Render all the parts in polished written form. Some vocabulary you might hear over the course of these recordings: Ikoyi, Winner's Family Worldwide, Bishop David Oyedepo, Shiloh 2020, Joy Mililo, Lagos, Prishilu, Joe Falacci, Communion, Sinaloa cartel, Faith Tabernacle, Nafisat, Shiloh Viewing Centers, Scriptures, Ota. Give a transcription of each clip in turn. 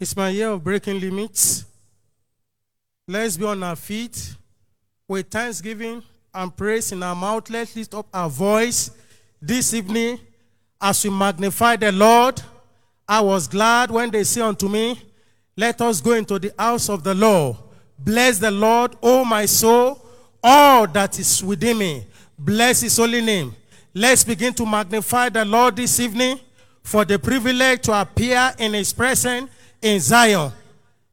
It's my year of breaking limits. Let's be on our feet with thanksgiving and praise in our mouth. Let's lift up our voice this evening as we magnify the Lord. I was glad when they say unto me, let us go into the house of the Lord. Bless the Lord, O my soul, all that is within me. Bless his holy name. Let's begin to magnify the Lord this evening for the privilege to appear in his presence in Zion.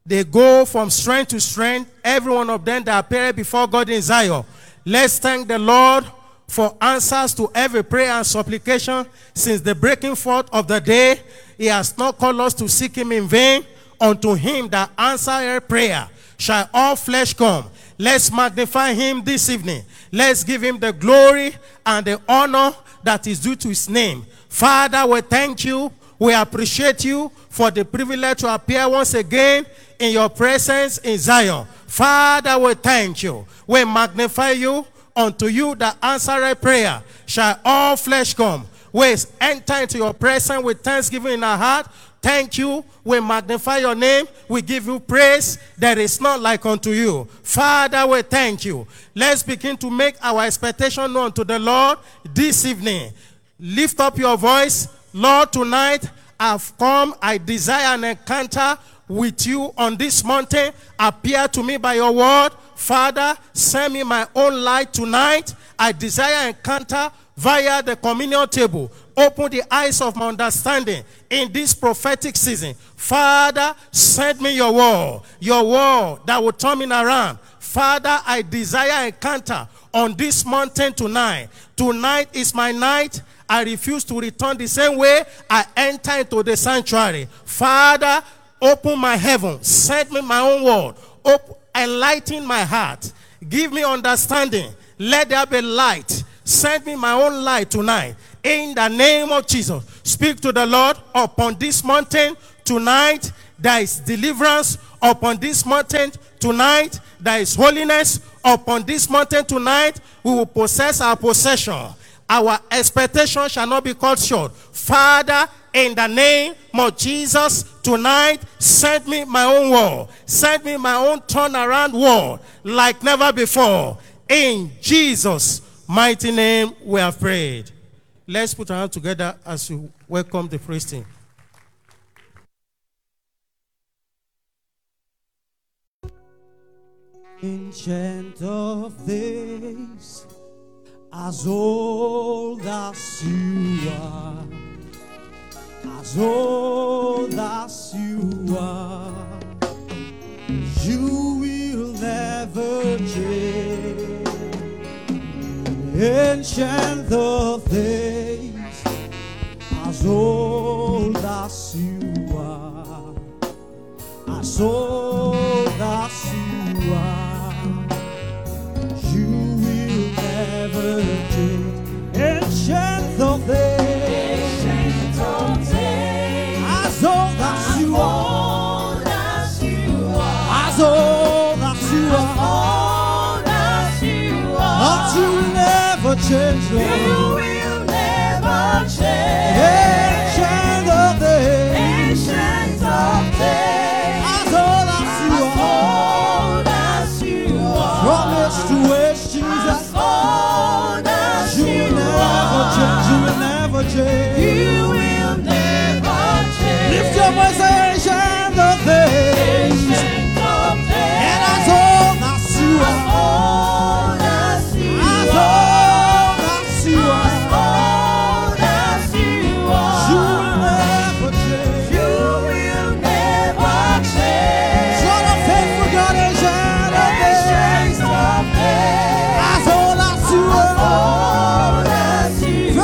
They go from strength to strength, every one of them that appear before God in Zion. Let's thank the Lord for answers to every prayer and supplication since the breaking forth of the day. He has not called us to seek him in vain. Unto him that answereth prayer shall all flesh come. Let's magnify him this evening. Let's give him the glory and the honor that is due to his name. Father, we thank you. We appreciate you for the privilege to appear once again in your presence in Zion. Father, we thank you. We magnify you. Unto you that answereth prayer shall all flesh come. We enter into your presence with thanksgiving in our heart. Thank you. We magnify your name. We give you praise. There is none like unto you. Father, we thank you. Let's begin to make our expectation known to the Lord this evening. Lift up your voice. Lord, tonight I've come. I desire an encounter with you on this mountain. Appear to me by your word. Father, send me my own light tonight. I desire an encounter via the communion table. Open the eyes of my understanding in this prophetic season. Father, send me your word that will turn me around. Father, I desire an encounter on this mountain tonight. Tonight is my night. I refuse to return the same way I enter into the sanctuary. Father, open my heaven. Send me my own word. Enlighten my heart. Give me understanding. Let there be light. Send me my own light tonight. In the name of Jesus, speak to the Lord upon this mountain tonight. There is deliverance upon this mountain tonight. There is holiness upon this mountain tonight. We will possess our possession. Our expectation shall not be cut short. Father, in the name of Jesus, tonight, send me my own word. Send me my own turnaround word like never before. In Jesus' mighty name, we have prayed. Let's put our hands together as we welcome the praise team. Ancient of days, as old as you are, as old as you are, you will never change. Ancient of days, as old as you are, as old as you are, you will never change. Ancient of days, as old as you are, as old as you are, but you will never change, Lord. You will never change. Ancient of days, ancient of days, as old as you are, old as you are, from age to age, Jesus, as old as you are, you will never change. You will never change. Lift your voice, ancient of days, and as old as you are, as old as you are, you will never change. Son of faithful God, ancient of days, as old as you are, from age to age, as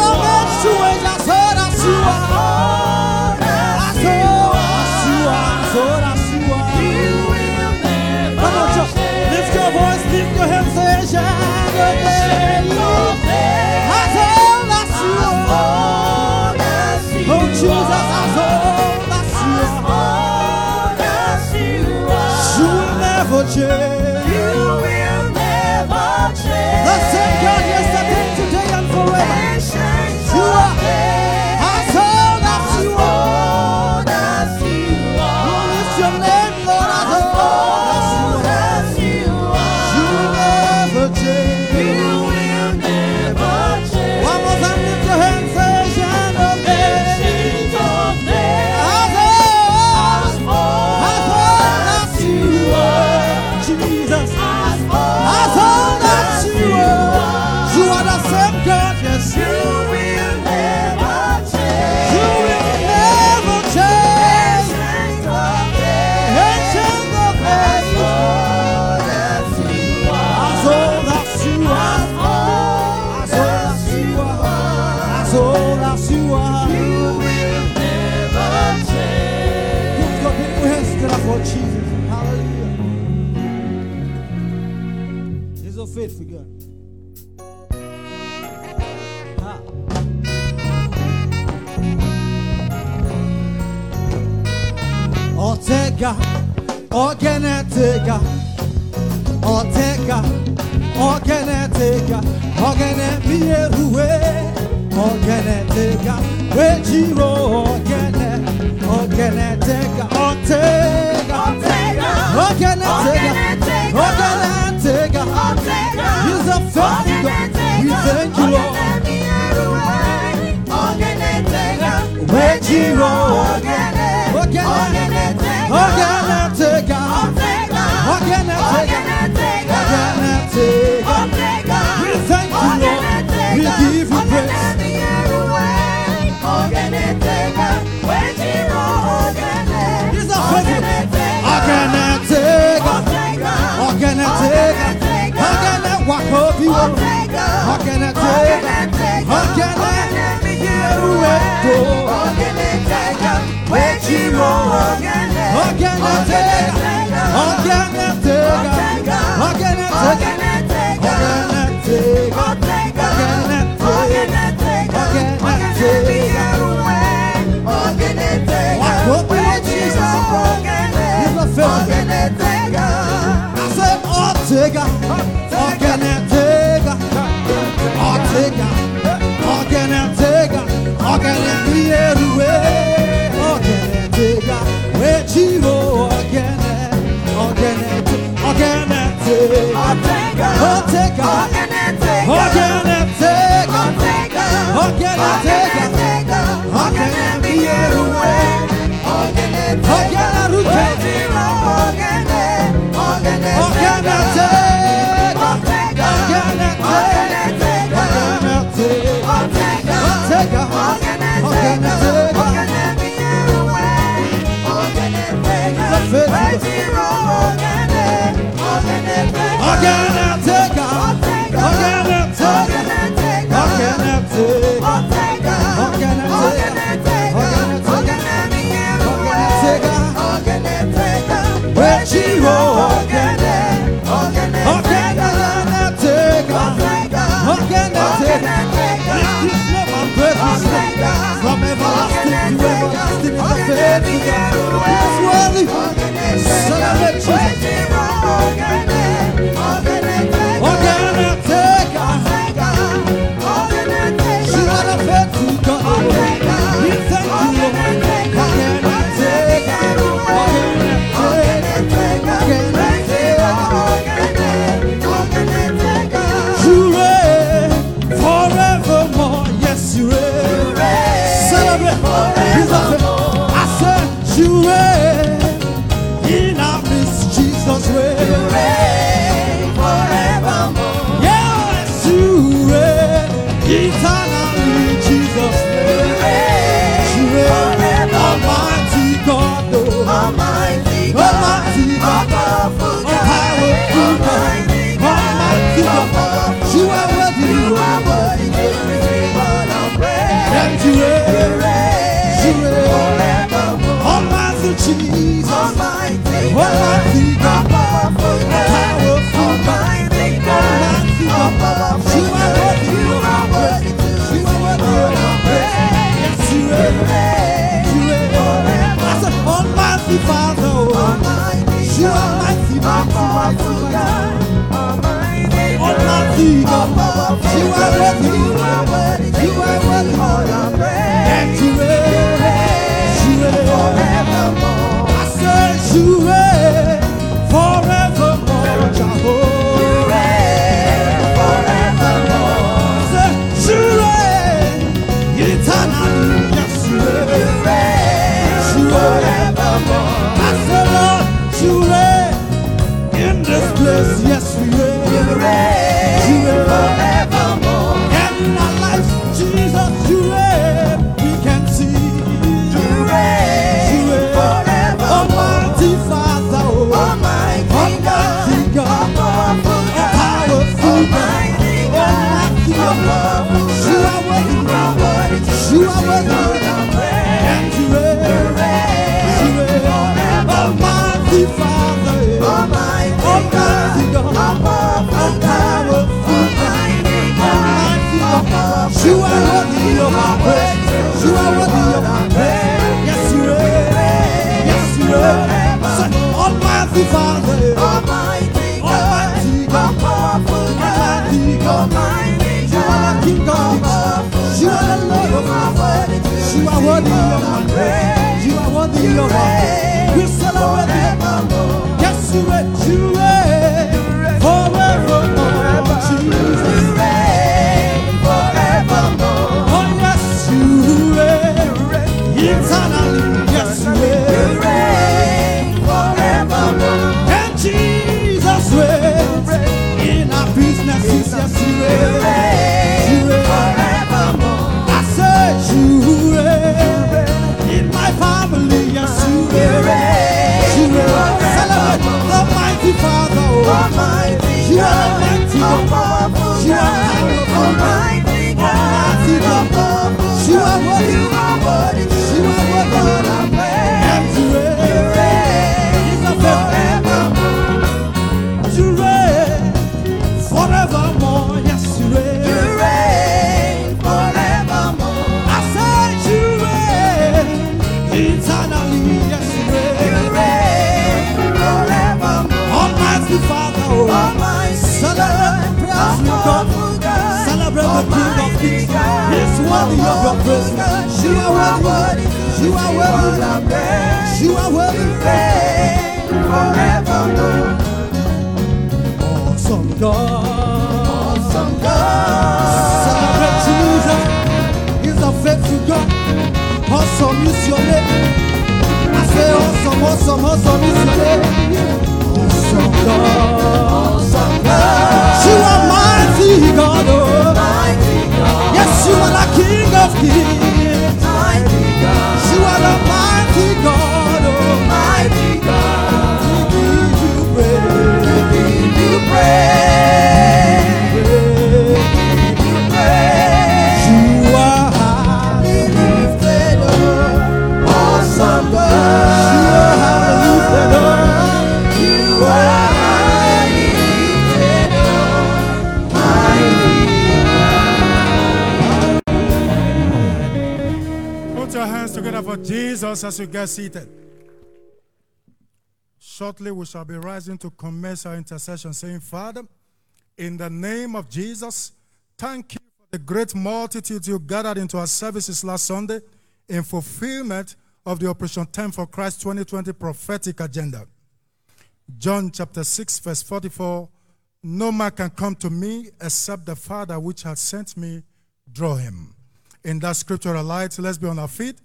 old as you are. Lift your hands, ancient of days, as old as you are. Oh Jesus, as old as you are, you will never change. You will never change. The same God yesterday, today, and forever. You are as old as you are. Lift Jesus. Hallelujah. He's a faithful God. Ortega, Organetega, Ortega, Organetega, Organetega, Wejiro, Organetega, Ortega, Organetega, Organetega, Ortega, he's a faithful God, we thank you, Lord. Organetega, Wejiro, Organetega, Organetega, Organetega, Organetega. We thank you, Lord. We give you praise. Organetega, he's a faithful. Organetega, Organetega, Organetega, Organetega, You reign forevermore. In our lives, Jesus, you reign. As you get seated, shortly we shall be rising to commence our intercession, saying, Father, in the name of Jesus, thank you for the great multitude you gathered into our services last Sunday in fulfillment of the Operation Time for Christ 2020 prophetic agenda. John chapter 6 verse 44, no man can come to me except the Father which has sent me draw him. In that scriptural light, let's be on our feet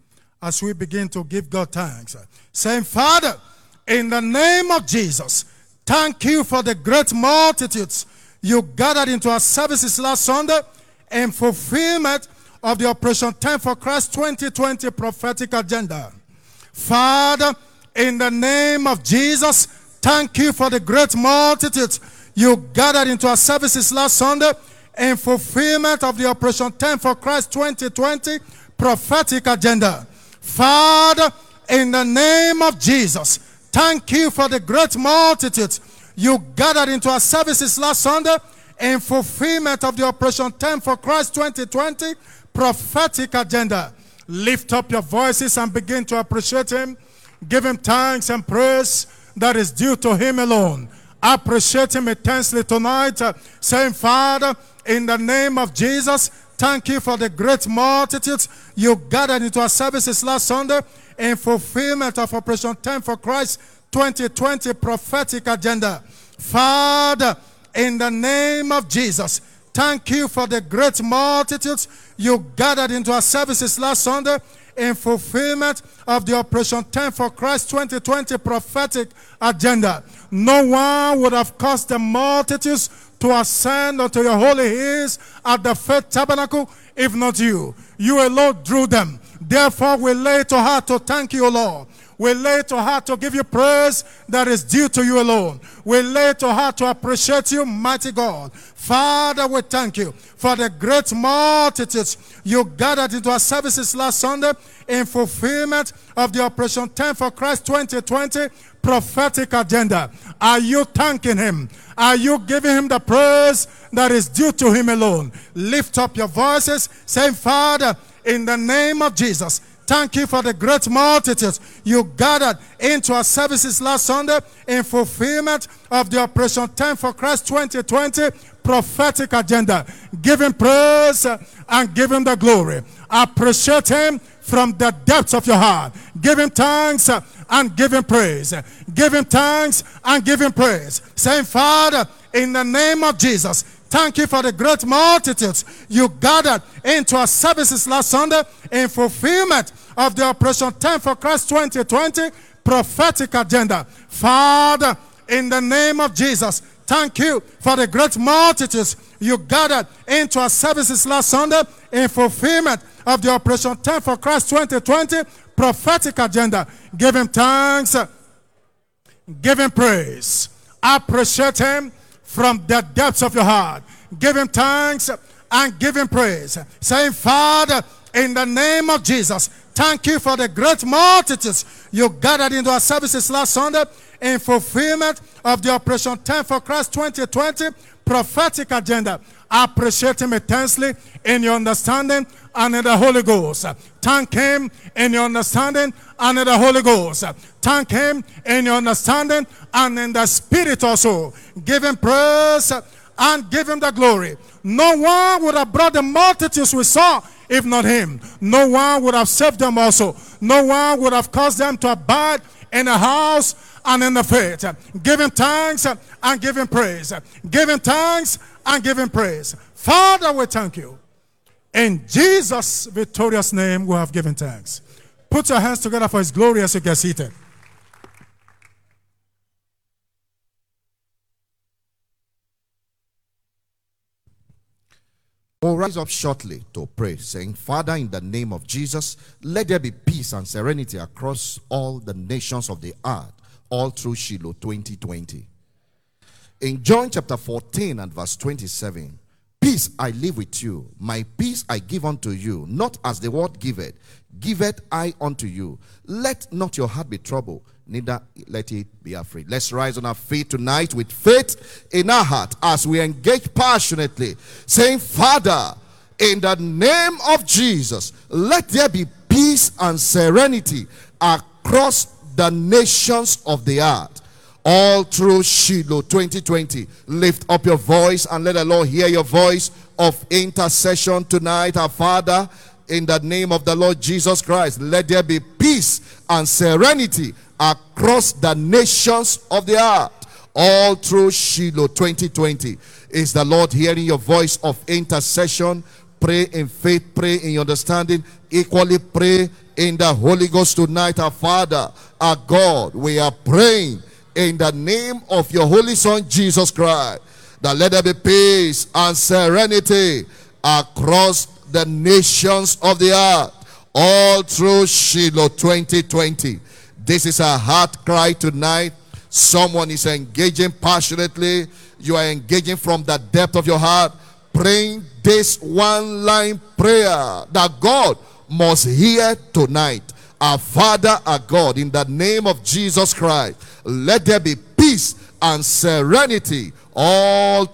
as we begin to give God thanks, saying, Father, in the name of Jesus, thank you for the great multitudes you gathered into our services last Sunday in fulfillment of the Operation Time for Christ 2020 prophetic agenda. Father, in the name of Jesus, thank you for the great multitudes you gathered into our services last Sunday in fulfillment of the Operation Time for Christ 2020 prophetic agenda. Father, in the name of Jesus, thank you for the great multitudes you gathered into our services last Sunday in fulfillment of the Operation Time for Christ 2020 prophetic agenda. Lift up your voices and begin to appreciate him. Give him thanks and praise that is due to him alone. Appreciate him intensely tonight, saying, Father, in the name of Jesus, thank you for the great multitudes you gathered into our services last Sunday in fulfillment of Operation Time for Christ 2020 prophetic agenda. Father, in the name of Jesus, thank you for the great multitudes you gathered into our services last Sunday in fulfillment of the Operation Time for Christ 2020 prophetic agenda. No one would have caused the multitudes to ascend unto your holy hills at the Faith Tabernacle, if not you. You alone drew them. Therefore, we lay to heart to thank you, Lord. We lay to heart to give you praise that is due to you alone. We lay to heart to appreciate you, mighty God. Father, we thank you for the great multitudes you gathered into our services last Sunday in fulfillment of the Operation Time for Christ 2020 prophetic agenda. Are you thanking him? Are you giving him the praise that is due to him alone? Lift up your voices, saying, Father, in the name of Jesus, Thank you for the great multitudes you gathered into our services last Sunday in fulfillment of the Operation Time for Christ 2020 prophetic agenda. Give him praise and give him the glory. Appreciate him from the depths of your heart. Give him thanks and give him praise. Give him thanks and give him praise. Saying, Father, in the name of Jesus, thank you for the great multitudes you gathered into our services last Sunday in fulfillment of the Operation Time for Christ 2020 prophetic agenda. Father, in the name of Jesus, thank you for the great multitudes you gathered into our services last Sunday in fulfillment of the Operation Time for Christ 2020 prophetic agenda. Give him thanks. Give him praise. Appreciate him from the depths of your heart. Give him thanks and give him praise. Saying, Father, in the name of Jesus, thank you for the great multitudes you gathered into our services last Sunday in fulfillment of the Operation Time for Christ 2020 prophetic agenda. Appreciate him intensely in your understanding and in the Holy Ghost. Thank him in your understanding and in the Holy Ghost. Thank him in your understanding and in the Spirit also. Give him praise and give him the glory. No one would have brought the multitudes we saw if not him. No one would have saved them also. No one would have caused them to abide in the house and in the faith. Give him thanks and give him praise. Give him thanks and give him praise. Father, we thank you. In Jesus' victorious name, we have given thanks. Put your hands together for his glory as you get seated. We'll rise up shortly to pray, saying, Father, in the name of Jesus, let there be peace and serenity across all the nations of the earth, all through Shiloh 2020. In John chapter 14 and verse 27, peace I leave with you, my peace I give unto you, not as the world giveth, giveth I unto you. Let not your heart be troubled, neither let it be afraid. Let's rise on our feet tonight with faith in our heart as we engage passionately, saying, Father, in the name of Jesus, let there be peace and serenity across the nations of the earth, all through Shiloh 2020. Lift up your voice and let the Lord hear your voice of intercession tonight. Our Father, in the name of the Lord Jesus Christ, let there be peace and serenity across the nations of the earth, all through Shiloh 2020. Is the Lord hearing your voice of intercession? Pray in faith, pray in your understanding, equally pray in the Holy Ghost tonight. Our Father, our God, we are praying in the name of your Holy Son, Jesus Christ, that let there be peace and serenity across the nations of the earth, all through Shiloh 2020. This is a heart cry tonight. Someone is engaging passionately. You are engaging from the depth of your heart, praying this one-line prayer that God must hear tonight. Our Father, our God, in the name of Jesus Christ, let there be peace and serenity all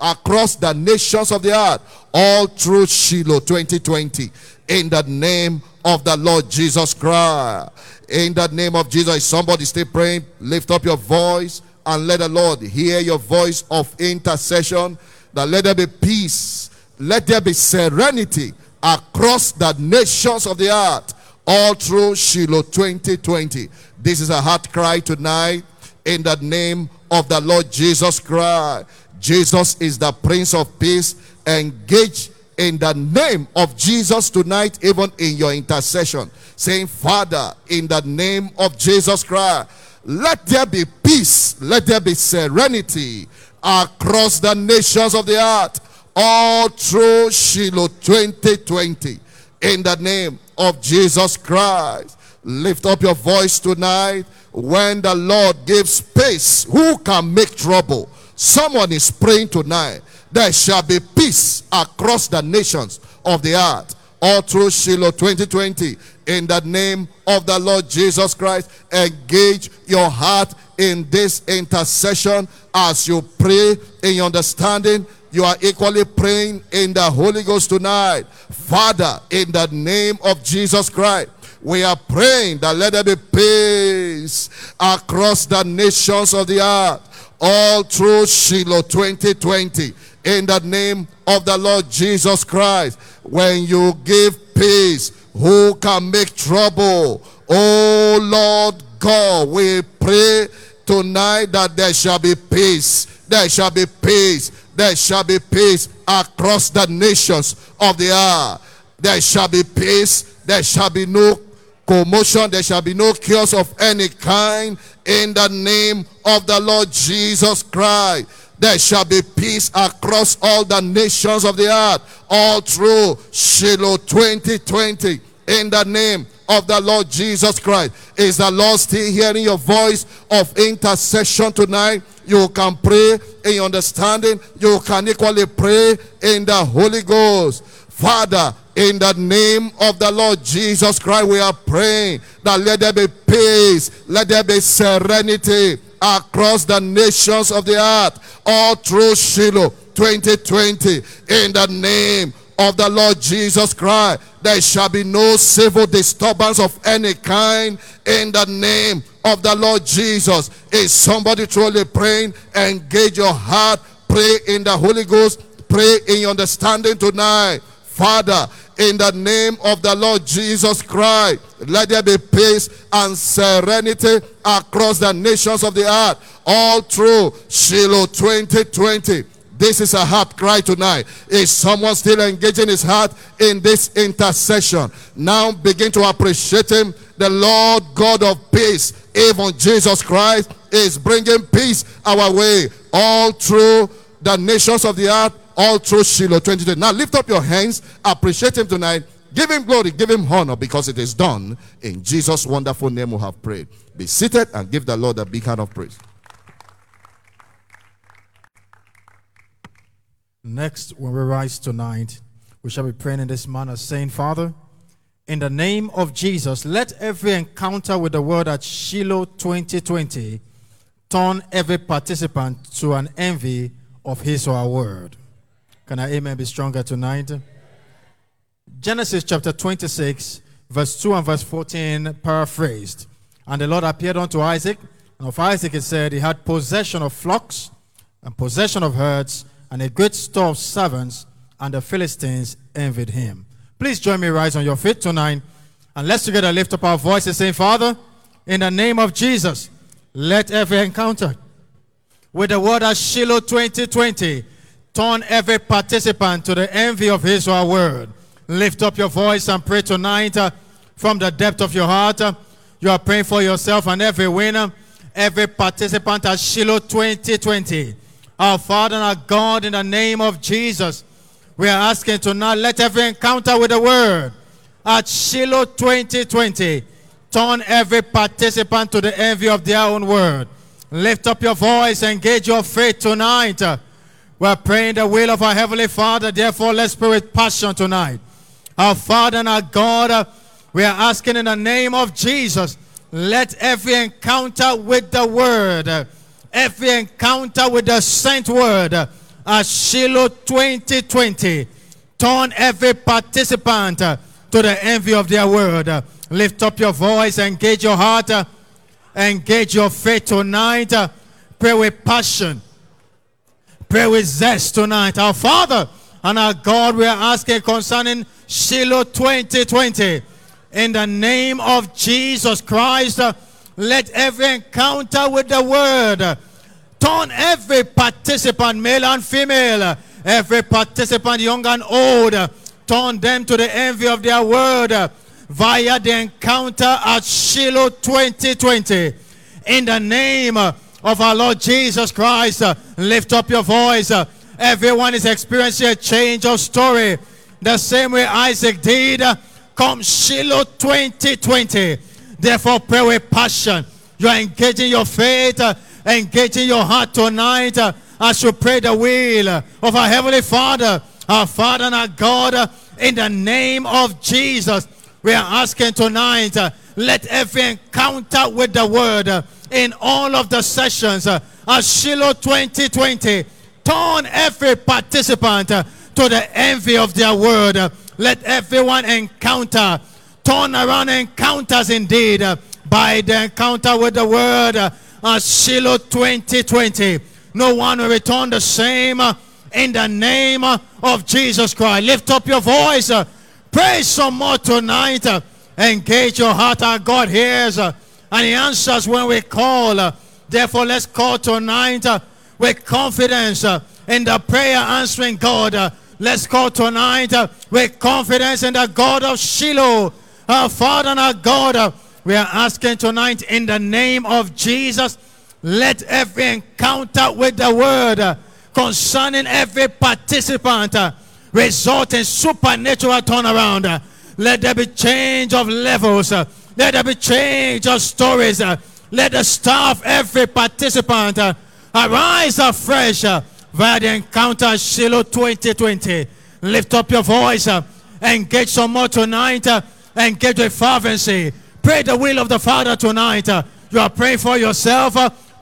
across the nations of the earth, all through Shiloh 2020. In the name of the Lord Jesus Christ. In the name of Jesus. If somebody still praying, lift up your voice and let the Lord hear your voice of intercession. That let there be peace, let there be serenity across the nations of the earth, all through Shiloh 2020. This is a heart cry tonight in the name of the Lord Jesus Christ. Jesus is the Prince of Peace. Engage in the name of Jesus tonight, even in your intercession, saying, Father, in the name of Jesus Christ, let there be peace, let there be serenity across the nations of the earth, all through Shiloh 2020. In the name of Jesus Christ, lift up your voice tonight. When the Lord gives peace, who can make trouble? Someone is praying tonight. There shall be peace across the nations of the earth, all through Shiloh 2020. In the name of the Lord Jesus Christ, engage your heart in this intercession as you pray in your understanding. You are equally praying in the Holy Ghost tonight. Father, in the name of Jesus Christ, We are praying that let there be peace across the nations of the earth, all through Shiloh 2020, in the name of the Lord Jesus Christ. When you give peace, who can make trouble? Oh Lord God, we pray tonight that there shall be peace. There shall be peace. There shall be peace across the nations of the earth. There shall be peace. There shall be no commotion. There shall be no chaos of any kind, in the name of the Lord Jesus Christ. There shall be peace across all the nations of the earth, all through Shiloh 2020, in the name of the Lord Jesus Christ. Is the Lord still hearing your voice of intercession tonight? You can pray in understanding. You can equally pray in the Holy Ghost. Father, in the name of the Lord Jesus Christ, we are praying that let there be peace, let there be serenity across the nations of the earth, all through Shiloh 2020, in the name of the Lord Jesus Christ. There shall be no civil disturbance of any kind, in the name of the Lord Jesus. Is somebody truly praying? Engage your heart, pray in the Holy Ghost, pray in your understanding tonight. Father, in the name of the Lord Jesus Christ, let there be peace and serenity across the nations of the earth, all through Shiloh 2020. This is a heart cry tonight. Is someone still engaging his heart in this intercession? Now begin to appreciate him. The Lord God of peace, even Jesus Christ, is bringing peace our way, all through the nations of the earth, all through Shiloh 2020. Now lift up your hands, appreciate him tonight, give him glory, give him honor, because it is done. In Jesus' wonderful name we have prayed. Be seated and give the Lord a big hand of praise. Next, when we rise tonight, we shall be praying in this manner, saying, Father, in the name of Jesus, let every encounter with the word at Shiloh 2020 turn every participant to an envy of his or her word. Can our amen be stronger tonight? Genesis chapter 26, verse 2 and verse 14, paraphrased. And the Lord appeared unto Isaac, and of Isaac it said, he had possession of flocks, and possession of herds, and a great store of servants, and the Philistines envied him. Please join me, rise on your feet tonight, and let's together lift up our voices, saying, Father, in the name of Jesus, let every encounter with the word at Shiloh 2020 turn every participant to the envy of his or her word. Lift up your voice and pray tonight from the depth of your heart. You are praying for yourself and every winner, every participant at Shiloh 2020. Our Father and our God, in the name of Jesus, we are asking tonight, let every encounter with the word at Shiloh 2020 turn every participant to the envy of their own word. Lift up your voice, engage your faith tonight. We're praying the will of our Heavenly Father, therefore let's pray with passion tonight. Our Father and our God, we are asking in the name of Jesus, let every encounter with the word, every encounter with the sent word, at Shiloh 2020, turn every participant to the envy of their word. Lift up your voice, engage your heart, engage your faith tonight. Pray with passion. Pray with zest tonight. Our Father and our God, we are asking concerning Shiloh 2020. In the name of Jesus Christ, let every encounter with the word turn every participant, male and female, every participant, young and old, turn them to the envy of their word via the encounter at Shiloh 2020. In the name of our Lord Jesus Christ, lift up your voice. Everyone is experiencing a change of story, the same way Isaac did. Come Shiloh 2020, therefore pray with passion. You are engaging your faith, engaging your heart tonight as you pray the will of our Heavenly Father, our Father and our God. In the name of Jesus, we are asking tonight, let every encounter with the word in all of the sessions at Shiloh 2020 turn every participant to the envy of their word. Let everyone encounter turnaround encounters indeed by the encounter with the word. Shiloh 2020. No one will return the same in the name of Jesus Christ. Lift up your voice. Praise some more tonight. Engage your heart. Our God hears and He answers when we call. Therefore, let's call tonight with confidence in the prayer answering God. Let's call tonight with confidence in the God of Shiloh, our Father and our God. We are asking tonight in the name of Jesus, let every encounter with the word concerning every participant result in supernatural turnaround. Let there be change of levels. Let there be change of stories. Let the staff, every participant, arise afresh via the encounter Shiloh 2020. Lift up your voice. Engage some more tonight. Engage with fervency. Pray the will of the Father tonight. You are praying for yourself.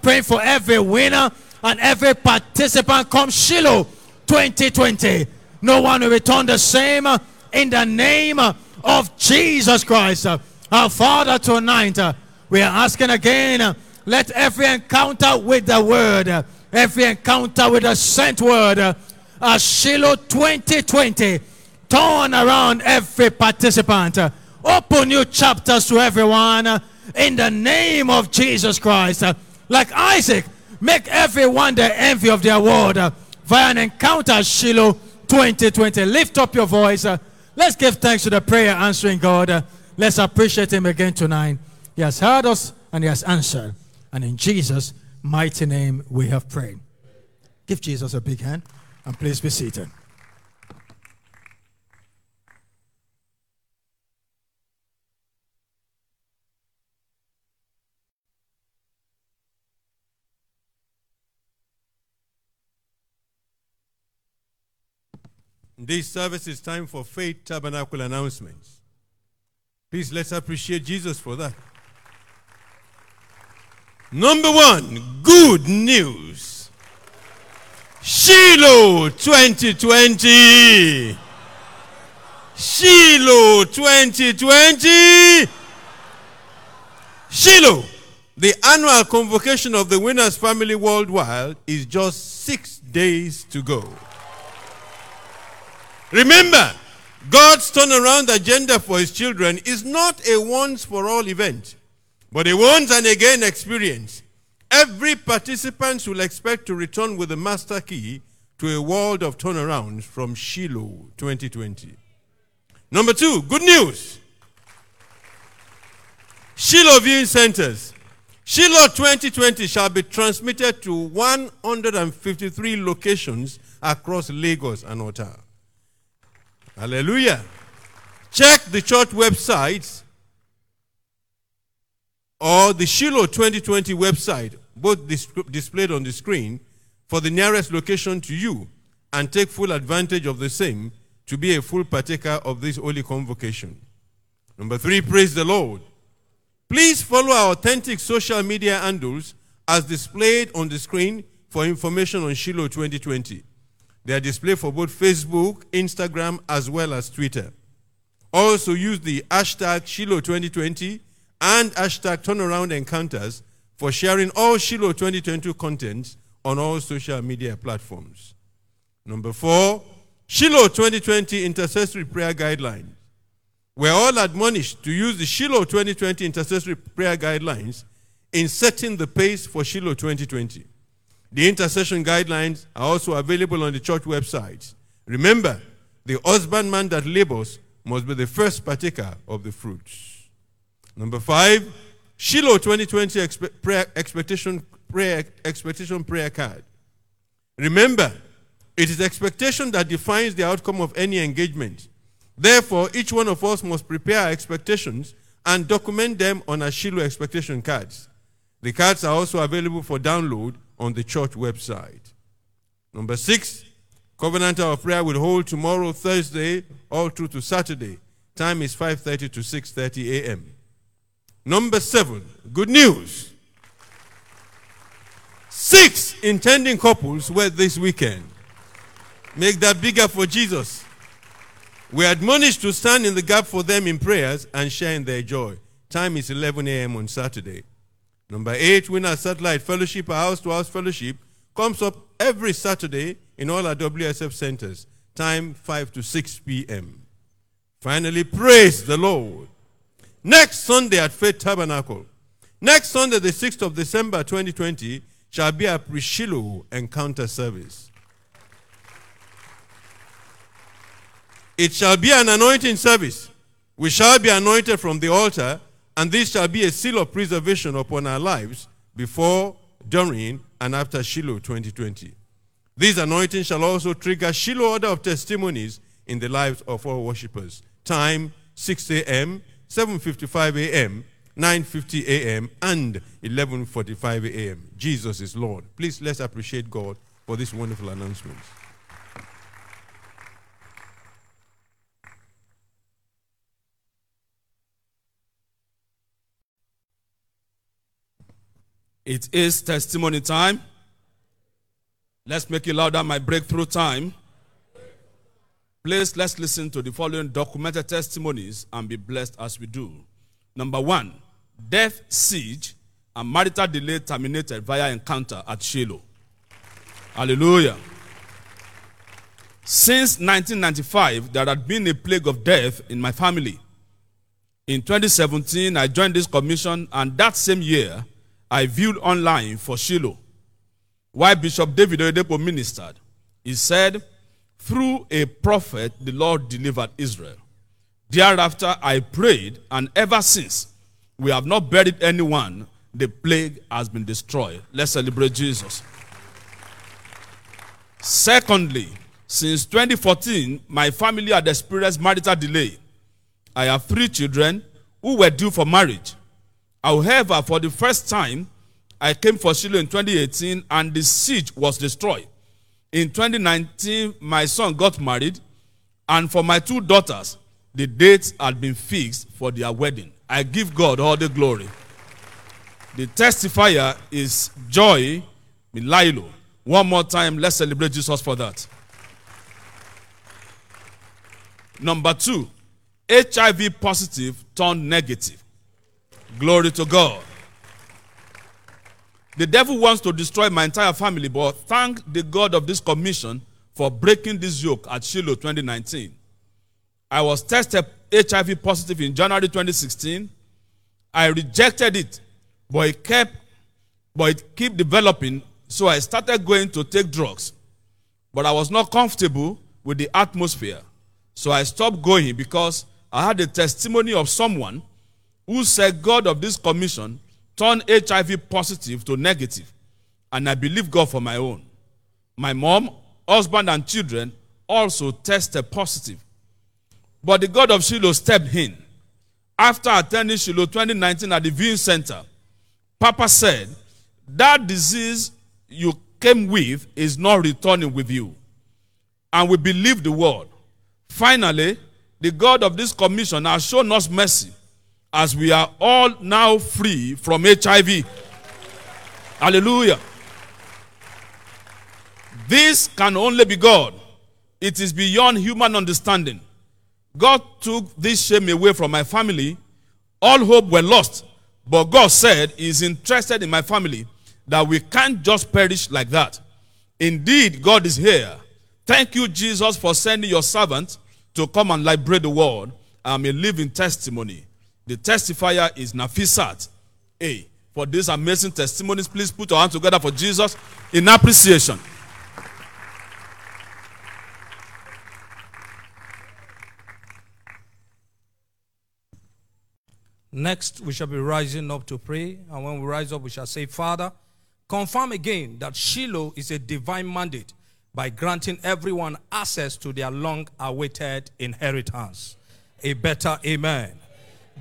Pray for every winner and every participant. Come Shiloh 2020. No one will return the same in the name of Jesus Christ. Our Father tonight, we are asking again, let every encounter with the word, every encounter with the sent word, Shiloh 2020, turn around every participant. Open new chapters to everyone in the name of Jesus Christ. Like Isaac, make everyone the envy of their world via an encounter Shiloh 2020. Lift up your voice. Let's give thanks to the prayer answering God. Let's appreciate Him again tonight. He has heard us and He has answered. And in Jesus' mighty name we have prayed. Give Jesus a big hand and please be seated. This service is time for Faith Tabernacle announcements. Please let's appreciate Jesus for that. Number one, good news. Shiloh 2020. Shiloh 2020. Shiloh, the annual convocation of the Winner's Family Worldwide, is just 6 days to go. Remember, God's turnaround agenda for His children is not a once-for-all event, but a once-and-again experience. Every participant will expect to return with the master key to a world of turnarounds from Shiloh 2020. Number two, good news. Shiloh Viewing Centers. Shiloh 2020 shall be transmitted to 153 locations across Lagos and Ota. Hallelujah. Check the church websites or the Shiloh 2020 website, both displayed on the screen, for the nearest location to you and take full advantage of the same to be a full partaker of this holy convocation. Number three, praise the Lord. Please follow our authentic social media handles as displayed on the screen for information on Shiloh 2020. They are displayed for both Facebook, Instagram, as well as Twitter. Also use the hashtag Shiloh 2020 and hashtag Turnaround Encounters for sharing all Shiloh 2020 contents on all social media platforms. Number four, Shiloh 2020 Intercessory Prayer Guidelines. We're all admonished to use the Shiloh 2020 Intercessory Prayer Guidelines in setting the pace for Shiloh 2020. The intercession guidelines are also available on the church websites. Remember, the husbandman that labors must be the first partaker of the fruits. Number five, Shiloh 2020 expectation prayer card. Remember, it is expectation that defines the outcome of any engagement. Therefore, each one of us must prepare our expectations and document them on our Shiloh expectation cards. The cards are also available for download on the church website. Number six, Covenant Hour of Prayer will hold tomorrow, Thursday, all through to Saturday. Time is 5:30 to 6:30 a.m. Number seven, good news. 6 intending couples were this weekend. Make that bigger for Jesus. We are admonished to stand in the gap for them in prayers and share in their joy. Time is 11 a.m. on Saturday. Number 8, Winner's Satellite Fellowship, a house-to-house fellowship, comes up every Saturday in all our WSF centers. Time 5 to 6 p.m. Finally, praise the Lord. Next Sunday at Faith Tabernacle, next Sunday, the 6th of December 2020, shall be a Prishilu encounter service. It shall be an anointing service. We shall be anointed from the altar, and this shall be a seal of preservation upon our lives before, during, and after Shiloh 2020. This anointing shall also trigger Shiloh order of testimonies in the lives of all worshippers. Time, 6 a.m., 7:55 a.m., 9:50 a.m., and 11:45 a.m. Jesus is Lord. Please, let's appreciate God for this wonderful announcement. It is testimony time. Let's make it louder, my breakthrough time. Please, let's listen to the following documented testimonies and be blessed as we do. Number 1, death, siege, and marital delay terminated via encounter at Shiloh. Hallelujah. Since 1995, there had been a plague of death in my family. In 2017, I joined this commission, and that same year, I viewed online for Shiloh. While Bishop David Oyedepo ministered, he said, "Through a prophet, the Lord delivered Israel. Thereafter, I prayed, and ever since, we have not buried anyone. The plague has been destroyed." Let's celebrate Jesus. Secondly, since 2014, my family had experienced marital delay. I have 3 children who were due for marriage. However, for the first time, I came for Shiloh in 2018, and the siege was destroyed. In 2019, my son got married, and for my 2 daughters, the dates had been fixed for their wedding. I give God all the glory. The testifier is Joy Mililo. One more time, let's celebrate Jesus for that. Number 2, HIV positive turned negative. Glory to God. The devil wants to destroy my entire family, but thank the God of this commission for breaking this yoke at Shiloh 2019. I was tested HIV positive in January 2016. I rejected it, but it kept developing, so I started going to take drugs. But I was not comfortable with the atmosphere, so I stopped going because I had a testimony of someone who said God of this commission turned HIV positive to negative, and I believe God for my own. My mom, husband, and children also tested positive. But the God of Shiloh stepped in. After attending Shiloh 2019 at the viewing center, Papa said, "That disease you came with is not returning with you." And we believe the word. Finally, the God of this commission has shown us mercy as we are all now free from HIV. Hallelujah. This can only be God. It is beyond human understanding. God took this shame away from my family. All hope were lost, but God said He is interested in my family, that we can't just perish like that. Indeed, God is here. Thank you, Jesus, for sending your servant to come and liberate the world. I'm a living testimony. The testifier is Nafisat. Hey, for these amazing testimonies, please put your hands together for Jesus in appreciation. Next, we shall be rising up to pray, and when we rise up, we shall say, "Father, confirm again that Shiloh is a divine mandate by granting everyone access to their long-awaited inheritance." A better amen.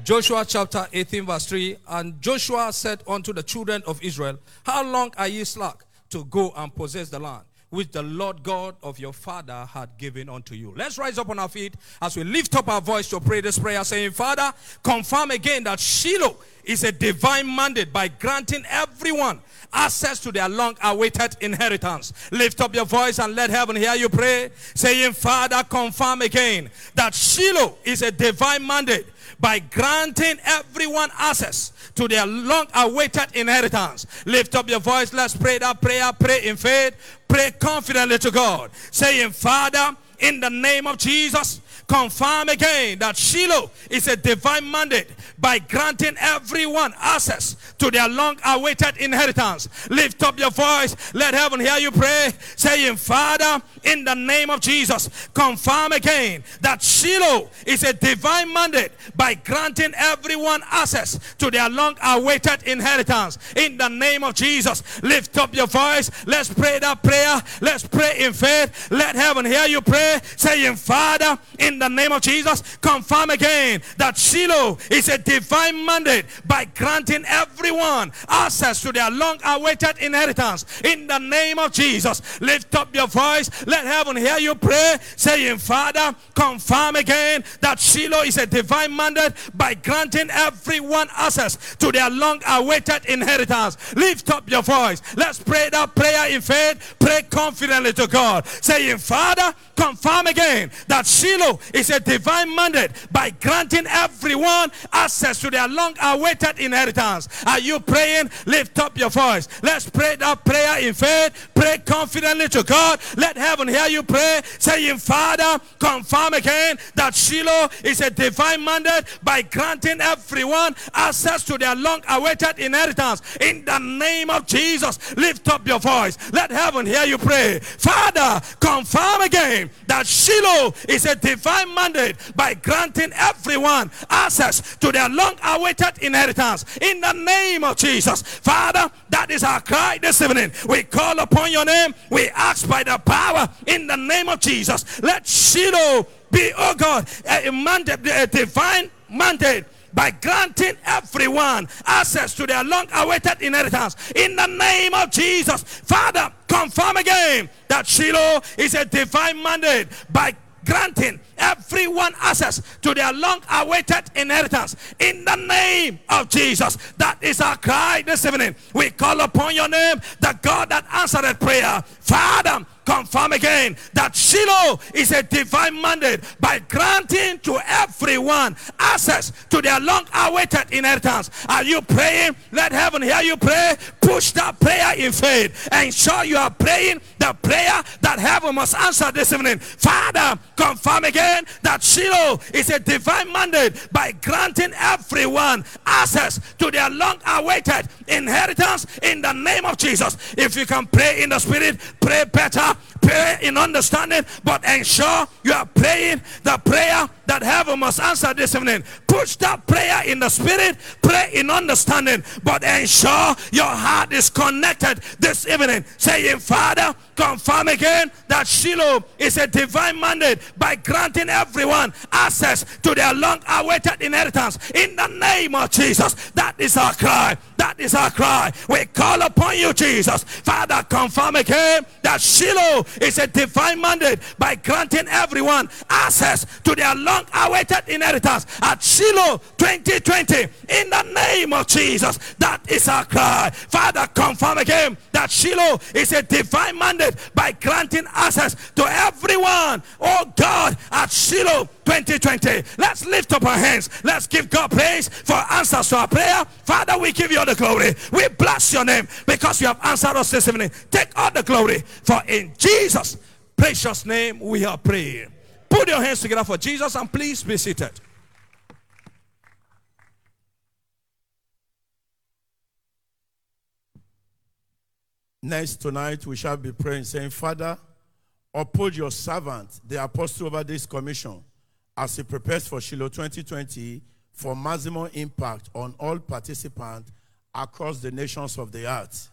Joshua chapter 18 verse 3, "And Joshua said unto the children of Israel, How long are ye slack to go and possess the land, which the Lord God of your father had given unto you?" Let's rise up on our feet as we lift up our voice to pray this prayer, saying, "Father, confirm again that Shiloh is a divine mandate by granting everyone access to their long-awaited inheritance. Lift up your voice and let heaven hear you pray, saying, Father, confirm again that Shiloh is a divine mandate by granting everyone access to their long-awaited inheritance. Lift up your voice. Let's pray that prayer. Pray in faith. Pray confidently to God, saying, Father, in the name of Jesus, confirm again that Shiloh is a divine mandate by granting everyone access to their long-awaited inheritance. Lift up your voice. Let heaven hear you pray, saying, Father, in the name of Jesus, confirm again that Shiloh is a divine mandate by granting everyone access to their long-awaited inheritance. In the name of Jesus, lift up your voice. Let's pray that prayer. Let's pray in faith. Let heaven hear you pray, saying, Father, in the name of Jesus, confirm again that Shiloh is a divine mandate by granting everyone access to their long-awaited inheritance. In the name of Jesus, lift up your voice. Let heaven hear you pray, saying, Father, confirm again that Shiloh is a divine mandate by granting everyone access to their long-awaited inheritance. Lift up your voice. Let's pray that prayer in faith. Pray confidently to God, saying, Father, confirm again that Shiloh is a divine mandate by granting everyone access to their long-awaited inheritance. Are you praying? Lift up your voice. Let's pray that prayer in faith. Pray confidently to God. Let heaven hear you pray, saying, Father, confirm again that Shiloh is a divine mandate by granting everyone access to their long-awaited inheritance. In the name of Jesus, lift up your voice. Let heaven hear you pray. Father, confirm again that Shiloh is a divine mandate by granting everyone access to their long-awaited inheritance. In the name of Jesus, Father, that is our cry this evening. We call upon your name. We ask by the power in the name of Jesus. Let Shiloh be, oh God, a divine mandate by granting everyone access to their long-awaited inheritance. In the name of Jesus, Father, confirm again that Shiloh is a divine mandate by granting everyone access to their long-awaited inheritance. In the name of Jesus, that is our cry this evening. We call upon your name, the God that answered prayer. Father, confirm again that Shiloh is a divine mandate by granting to everyone access to their long-awaited inheritance. Are you praying? Let heaven hear you pray. Push that prayer in faith. Ensure you are praying the prayer that heaven must answer this evening. Father, confirm again that Shiloh is a divine mandate by granting everyone access to their long-awaited inheritance. In the name of Jesus. If you can pray in the Spirit, pray better. Pray in understanding, but ensure you are praying the prayer that heaven must answer this evening. Push that prayer in the Spirit. Pray in understanding, but ensure your heart is connected this evening, saying, Father, confirm again that Shiloh is a divine mandate by granting everyone access to their long-awaited inheritance. In the name of Jesus, that is our cry. That is our cry. We call upon you, Jesus. Father, confirm again that Shiloh is a divine mandate by granting everyone access to their long-awaited inheritance at Shiloh 2020. In the name of Jesus, that is our cry. Father, confirm again that Shiloh is a divine mandate by granting access to everyone, oh God, at Shiloh 2020. Let's lift up our hands. Let's give God praise for answers to our prayer. Father, we give you all the glory. We bless your name because you have answered us this evening. Take all the glory, for in Jesus' precious name we are praying. Put your hands together for Jesus and please be seated. Next, tonight we shall be praying, saying, Father, uphold your servant, the apostle, over this commission as he prepares for Shiloh 2020 for maximum impact on all participants across the nations of the earth.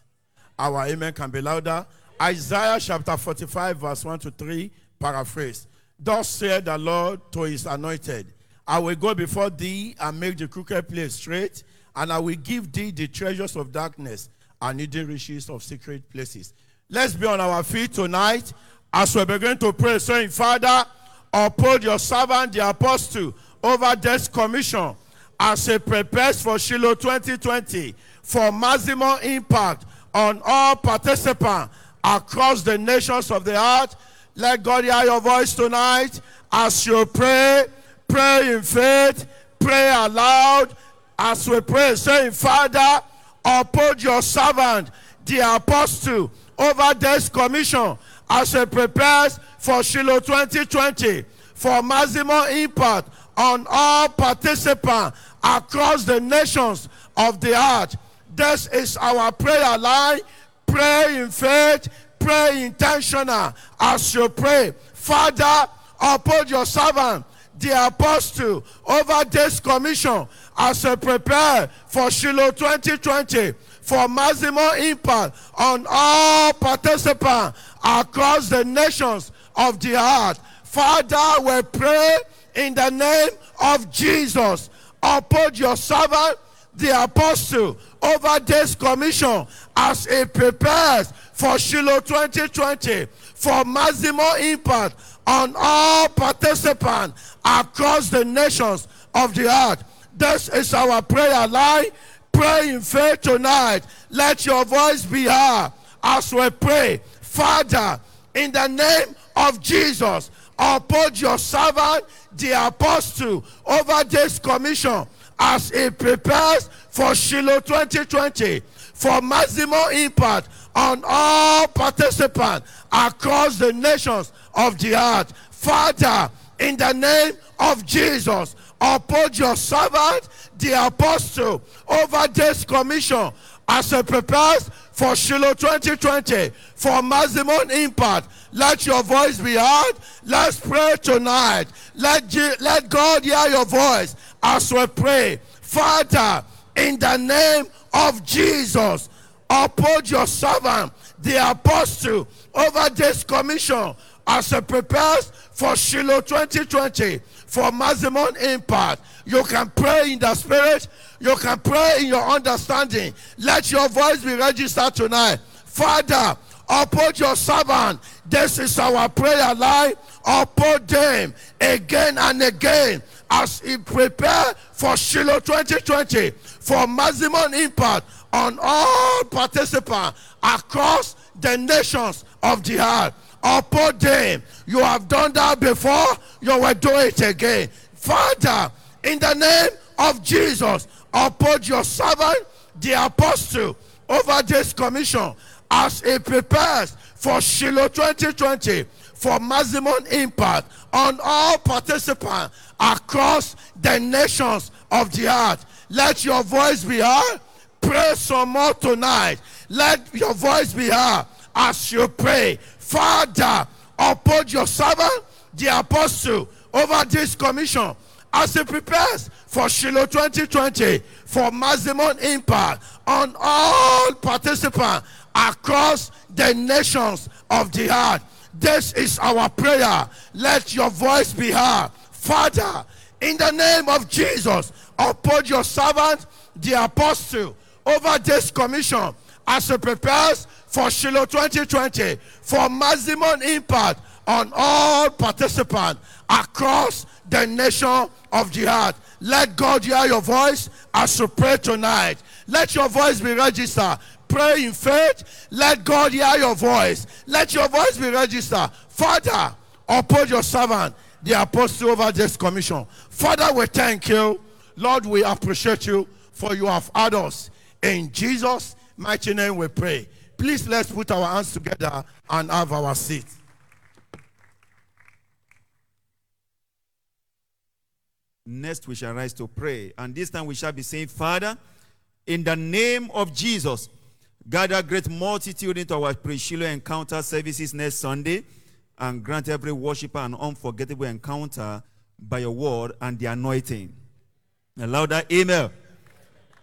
Our amen can be louder. Isaiah chapter 45 verse 1 to 3, paraphrase. Thus said the Lord to his anointed, I will go before thee and make the crooked place straight, and I will give thee the treasures of darkness and hidden riches of secret places. Let's be on our feet tonight as we begin to pray, saying, Father, uphold your servant, the apostle, over this commission as it prepares for Shiloh 2020 for maximum impact on all participants across the nations of the earth. Let God hear your voice tonight as you pray. Pray in faith. Pray aloud. As we pray, saying, Father, uphold your servant, the apostle, over this commission as it prepares for Shiloh 2020 for maximum impact on all participants across the nations of the earth. This is our prayer line. Pray in faith. Pray intentional as you pray. Father, uphold your servant, the apostle, over this commission as I prepare for Shiloh 2020 for maximum impact on all participants across the nations of the earth. Father, we pray in the name of Jesus. Uphold your servant, the apostle, over this commission as it prepares for Shiloh 2020 for maximum impact on all participants across the nations of the earth. This is our prayer line. Pray in faith tonight. Let your voice be heard as we pray. Father, in the name of Jesus, uphold your servant, the apostle, over this commission as it prepares for Shiloh 2020 for maximum impact on all participants across the nations of the earth. Father, in the name of Jesus, uphold your servant, the apostle, over this commission as it prepares for Shiloh 2020 for maximum impact. Let your voice be heard. Let's pray tonight. Let God hear your voice as we pray. Father, in the name of Jesus, uphold your servant, the apostle, over this commission as it prepares for Shiloh 2020 for maximum impact. You can pray in the spirit. You can pray in your understanding. Let your voice be registered tonight. Father, uphold your servant. This is our prayer line. Uphold them again and again as we prepare for Shiloh 2020 for maximum impact on all participants across the nations of the earth. Uphold them. You have done that before. You will do it again. Father, in the name of Jesus, uphold your servant, the apostle, over this commission as it prepares for Shiloh 2020 for maximum impact on all participants across the nations of the earth. Let your voice be heard. Pray some more tonight. Let your voice be heard as you pray. Father, uphold your servant, the apostle, over this commission as it prepares for Shiloh 2020 for maximum impact on all participants across the nations of the earth. This is our prayer. Let your voice be heard. Father, in the name of Jesus, uphold your servant, the apostle, over this commission as it prepares for Shiloh 2020 for maximum impact on all participants across the nation of the earth. Let God hear your voice as you pray tonight. Let your voice be registered. Pray in faith. Let God hear your voice. Let your voice be registered. Father, uphold your servant, the apostle, over this commission. Father, we thank you. Lord, we appreciate you, for you have heard us. In Jesus' mighty name we pray. Please let's put our hands together and have our seat. Next, we shall rise to pray. And this time we shall be saying, Father, in the name of Jesus, gather great multitude into our Prishilu encounter services next Sunday and grant every worshiper an unforgettable encounter by your word and the anointing. Allow that amen.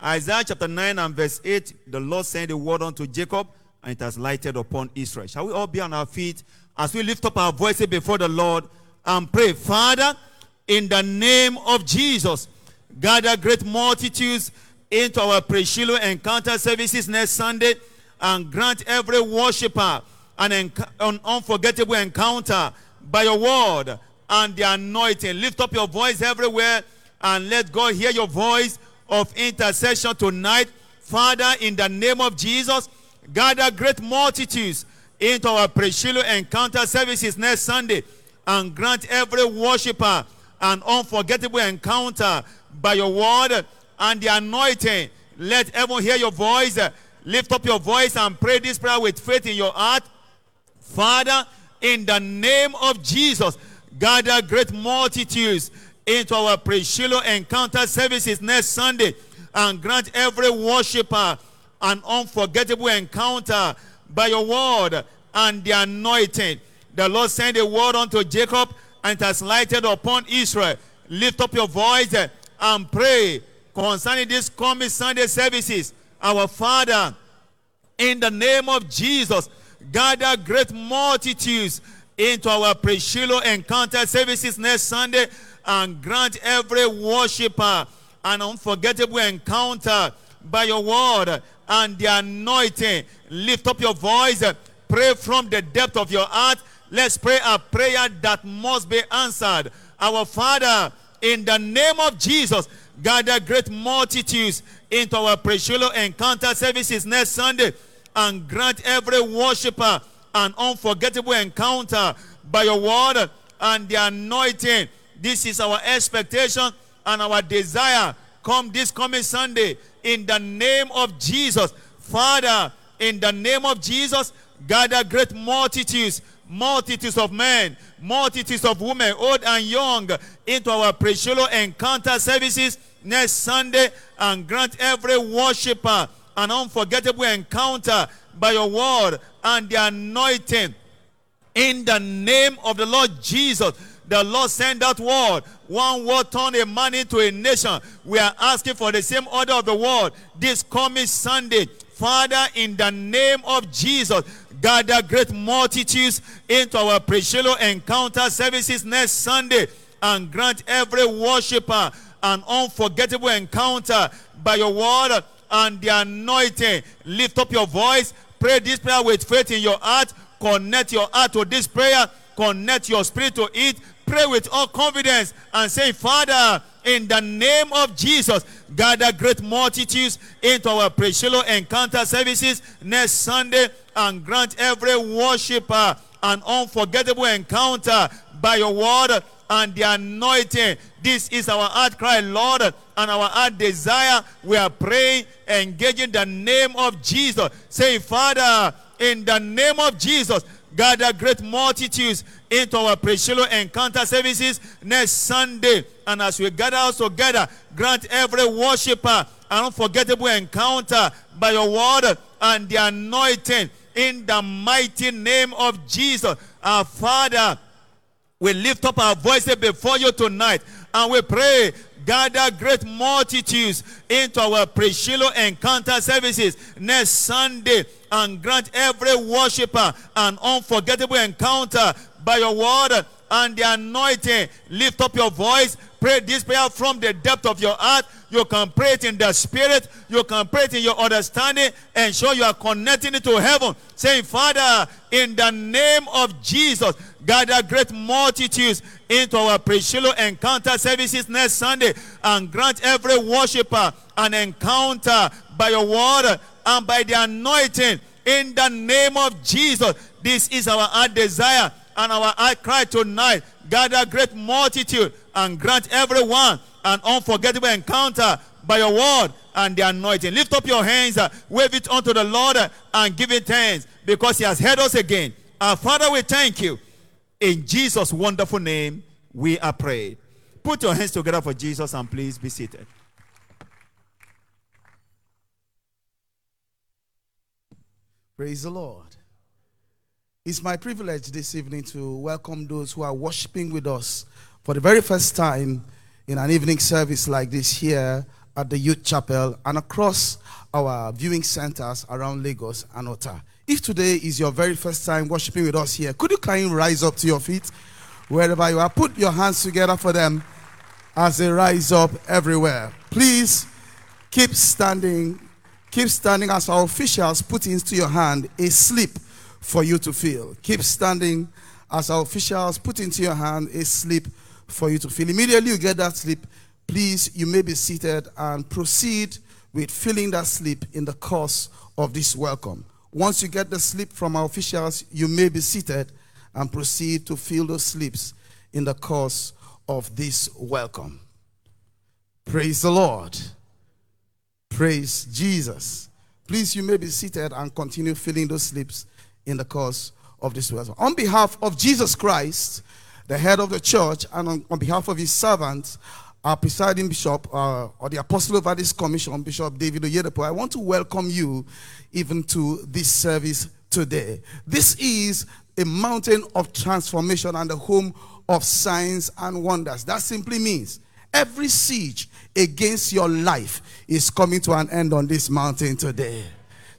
Isaiah chapter 9 and verse 8, the Lord sent a word unto Jacob, and it has lighted upon Israel. Shall we all be on our feet as we lift up our voices before the Lord and pray? Father, in the name of Jesus, gather great multitudes into our Prishilu encounter services next Sunday and grant every worshiper an unforgettable encounter by your word and the anointing. Lift up your voice everywhere and let God hear your voice of intercession tonight. Father, in the name of Jesus, gather great multitudes into our Prishilu encounter services next Sunday, and grant every worshiper an unforgettable encounter by your word and the anointing. Let everyone hear your voice. Lift up your voice and pray this prayer with faith in your heart. Father, in the name of Jesus, gather great multitudes into our Prishilu encounter services next Sunday, and grant every worshiper an unforgettable encounter by your word and the anointing. The Lord sent a word unto Jacob, and it has lighted upon Israel. Lift up your voice and pray concerning this coming Sunday services. Our Father, in the name of Jesus, gather great multitudes into our Prishilu encounter services next Sunday, and grant every worshiper an unforgettable encounter by your word and the anointing. Lift up your voice. Pray from the depth of your heart. Let's pray a prayer that must be answered. Our Father, in the name of Jesus, gather great multitudes into our Prishilu encounter services next Sunday, and grant every worshiper an unforgettable encounter by your word and the anointing. This is our expectation and our desire come this coming Sunday, in the name of Jesus. Father, in the name of Jesus, gather great multitudes, multitudes of men, multitudes of women, old and young, into our Prishilu encounter services next Sunday, and grant every worshiper an unforgettable encounter by your word and the anointing. In the name of the Lord Jesus, the Lord sent that word. One word turned a man into a nation. We are asking for the same order of the word this coming Sunday. Father, in the name of Jesus, gather great multitudes into our Prishilu encounter services next Sunday, and grant every worshiper an unforgettable encounter by your word and the anointing. Lift up your voice. Pray this prayer with faith in your heart. Connect your heart to this prayer. Connect your spirit to it. Pray with all confidence and say, Father, in the name of Jesus, gather great multitudes into our Prishilu encounter services next Sunday, and grant every worshiper an unforgettable encounter by your word and the anointing. This is our heart cry, Lord, and our heart desire. We are praying, engaging the name of Jesus. Say, Father, in the name of Jesus, gather great multitudes into our Prishilu encounter services next Sunday. And as we gather us together, grant every worshiper an unforgettable encounter by your word and the anointing. In the mighty name of Jesus, our Father, we lift up our voices before you tonight, and we pray, gather great multitudes into our Prishilu encounter services next Sunday, and grant every worshiper an unforgettable encounter by your word and the anointing. Lift up your voice. Pray this prayer from the depth of your heart. You can pray it in the spirit. You can pray it in your understanding. Ensure you are connecting it to heaven. Saying, Father, in the name of Jesus, gather great multitudes into our Prishilu encounter services next Sunday, and grant every worshiper an encounter by your word and by the anointing. In the name of Jesus, this is our heart desire and our heart cry tonight. Gather great multitude and grant everyone an unforgettable encounter by your word and the anointing. Lift up your hands, wave it unto the Lord, and give it thanks, because he has heard us again. Our Father, we thank you. In Jesus' wonderful name, we are prayed. Put your hands together for Jesus, and please be seated. Praise the Lord. It's my privilege this evening to welcome those who are worshiping with us for the very first time in an evening service like this here at the Youth Chapel and across our viewing centers around Lagos and Ota. If today is your very first time worshiping with us here, could you kindly rise up to your feet wherever you are? Put your hands together for them as they rise up everywhere. Please keep standing. Keep standing as our officials put into your hand a slip for you to feel. Keep standing as our officials put into your hand a slip for you to feel. Immediately you get that slip, Please, you may be seated and proceed with filling that slip in the course of this welcome. Once you get the slip from our officials, you may be seated and proceed to fill those slips in the course of this welcome. Praise the Lord. Praise Jesus. Please, you may be seated and continue filling those slips in the course of this welcome. On behalf of Jesus Christ, the head of the church, and on behalf of his servants, our presiding bishop, or the apostle over this commission, Bishop David Oyedepo, I want to welcome you even to this service today. This is a mountain of transformation and the home of signs and wonders. That simply means every siege against your life is coming to an end on this mountain today.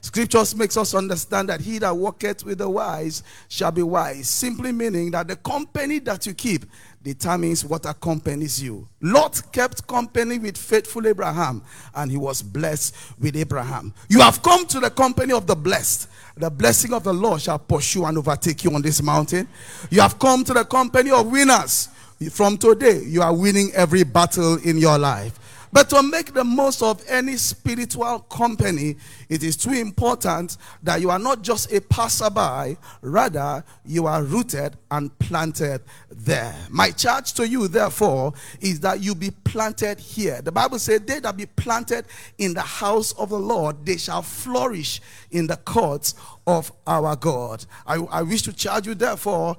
Scriptures makes us understand that he that walketh with the wise shall be wise, simply meaning that the company that you keep determines what accompanies you. Lot kept company with faithful Abraham, and he was blessed with Abraham. You have come to the company of the blessed. The blessing of the Lord shall pursue and overtake you on this mountain. You have come to the company of winners. From today, you are winning every battle in your life. But to make the most of any spiritual company, it is too important that you are not just a passerby, rather you are rooted and planted there. My charge to you, therefore, is that you be planted here. The Bible says, they that be planted in the house of the Lord, they shall flourish in the courts of our God. I wish to charge you, therefore,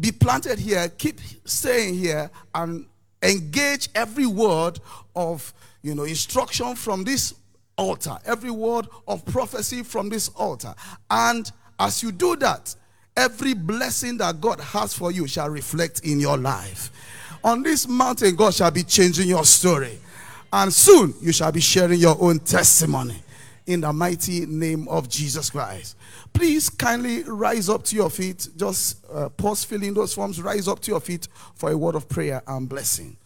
be planted here, keep staying here, and engage every word of instruction from this altar, every word of prophecy from this altar. And as you do that, every blessing that God has for you shall reflect in your life. On this mountain, God shall be changing your story. And soon, you shall be sharing your own testimony in the mighty name of Jesus Christ. Please kindly rise up to your feet. Just pause filling those forms. Rise up to your feet for a word of prayer and blessing.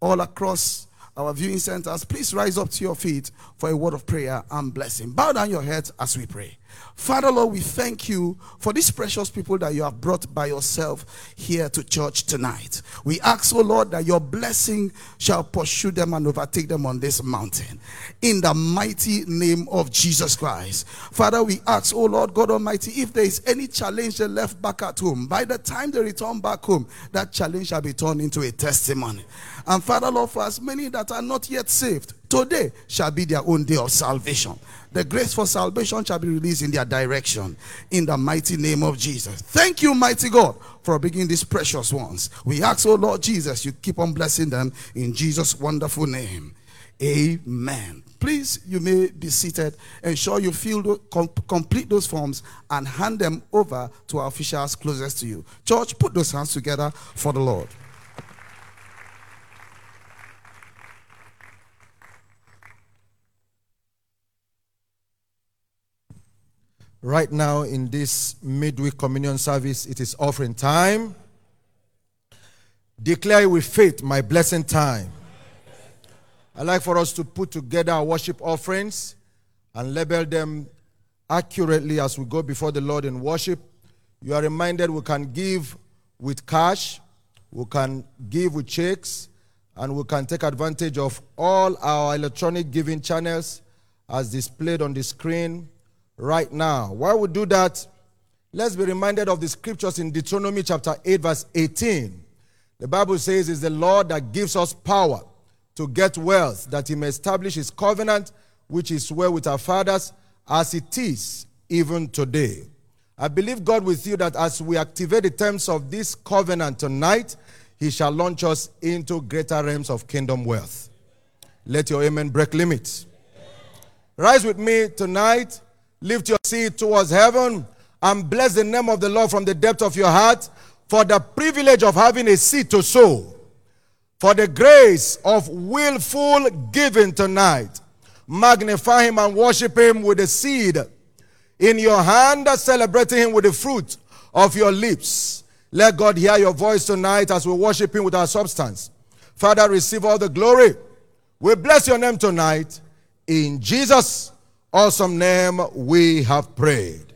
All across our viewing centers, please rise up to your feet for a word of prayer and blessing. Bow down your heads as we pray. Father, Lord, we thank you for these precious people that you have brought by yourself here to church tonight. We ask, O Lord, that your blessing shall pursue them and overtake them on this mountain. In the mighty name of Jesus Christ. Father, we ask, O Lord God Almighty, if there is any challenge they left back at home, by the time they return back home, that challenge shall be turned into a testimony. And Father, Lord, for as many that are not yet saved, today shall be their own day of salvation. The grace for salvation shall be released in their direction. In the mighty name of Jesus. Thank you, mighty God, for bringing these precious ones. We ask, oh Lord Jesus, you keep on blessing them in Jesus' wonderful name. Amen. Please, you may be seated. Ensure you fill, complete those forms and hand them over to our officials closest to you. Church, put those hands together for the Lord. Right now in this midweek communion service, it is offering time. Declare with faith my blessing time. I'd like for us to put together our worship offerings and label them accurately as we go before the Lord in worship. You are reminded we can give with cash, we can give with checks, and we can take advantage of all our electronic giving channels as displayed on the screen right now. While we do that, let's be reminded of the scriptures in Deuteronomy chapter 8 verse 18. The Bible says, it's the Lord that gives us power to get wealth, that he may establish his covenant, which he swore with our fathers, as it is even today. I believe God with you that as we activate the terms of this covenant tonight, he shall launch us into greater realms of kingdom wealth. Let your amen break limits. Rise with me tonight. Lift your seat towards heaven and bless the name of the Lord from the depth of your heart for the privilege of having a seat to sow, for the grace of willful giving tonight. Magnify him and worship him with the seed in your hand, celebrating him with the fruit of your lips. Let God hear your voice tonight as we worship him with our substance. Father, receive all the glory. We bless your name tonight. In Jesus' awesome name we have prayed.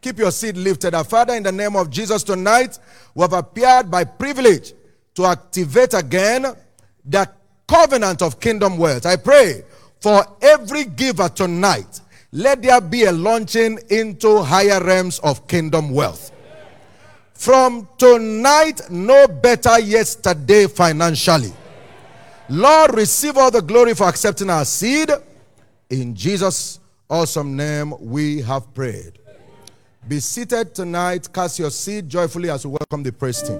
Keep your seat lifted. Our Father, in the name of Jesus tonight, we have appeared by privilege to activate again the covenant of kingdom wealth. I pray for every giver tonight, let there be a launching into higher realms of kingdom wealth. From tonight, no better yesterday financially. Lord, receive all the glory for accepting our seed. In Jesus' awesome name, we have prayed. Be seated tonight. Cast your seed joyfully as we welcome the praise team.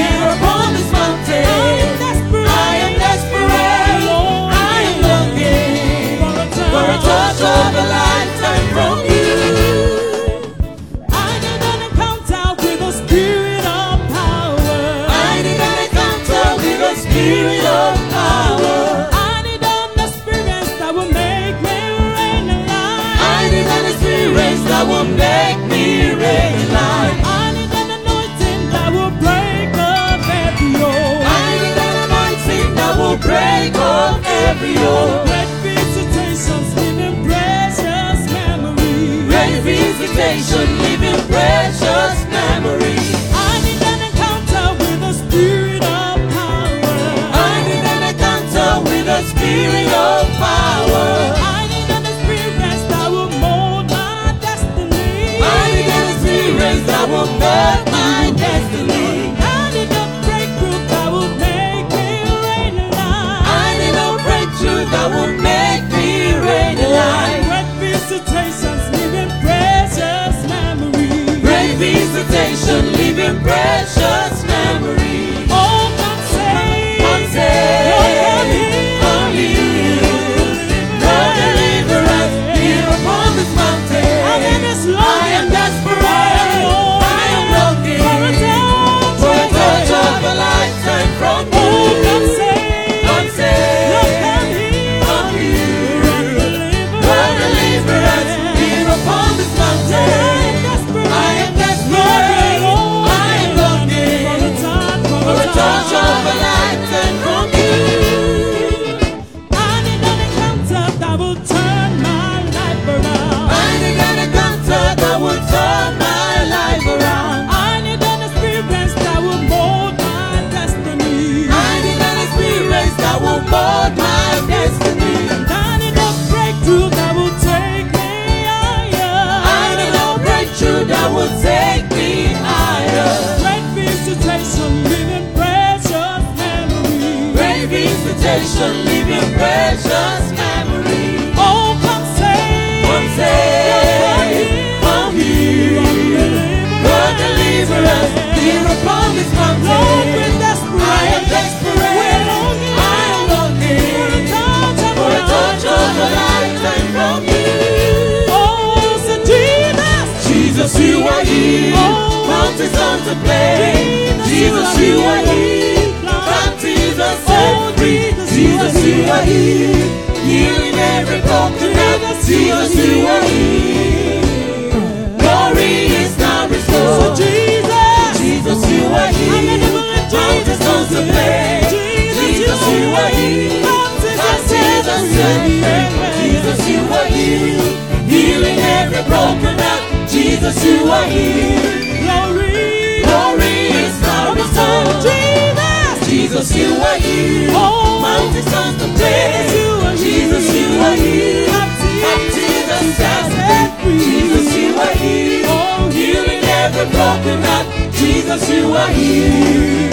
Deliver us here upon this mountain. Lord, we're desperate. I am desperate. Jesus, you are here. Come, Jesus, set free. Jesus, you are here. Healing every broken heart. Jesus, you are here. Glory is now restored. Jesus, Jesus, you are here. Mountains don't obey. Jesus, you are here. Come, Jesus, set free. Jesus, you are here. Healing every broken heart. Jesus, you are here. Jesus, you are here. Oh, mountains don't compare. Jesus, you are here. Baptism set free. Jesus, you are here. Oh, healing every broken heart. Jesus, you are here.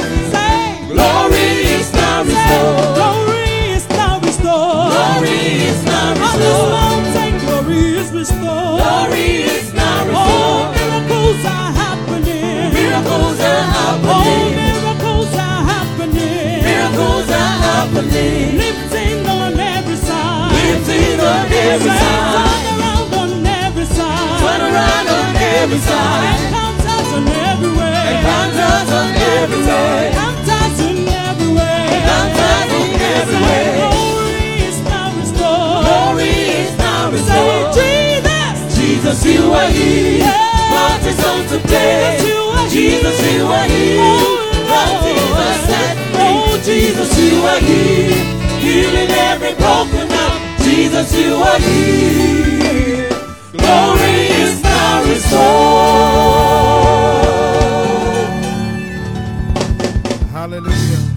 Glory is now restored. Glory is now restored. Glory is now restored. On this mountain, glory is restored. Glory is now restored. Oh, miracles are happening. Miracles are happening. Oh, miracles are happening. Lifting on every side. Lifting on every side. Turn around on every side. Turn around on every side. Encounters on every way. Encounters on every way. Encounters on every way. Encounters on every way. Glory is now restored. Glory is now restored. Say Jesus. Jesus, you are here. Mountains on today. Jesus, you are here. Oh, Jesus, you are here. Healing every broken heart. Jesus, you are here. Glory is now restored. Hallelujah.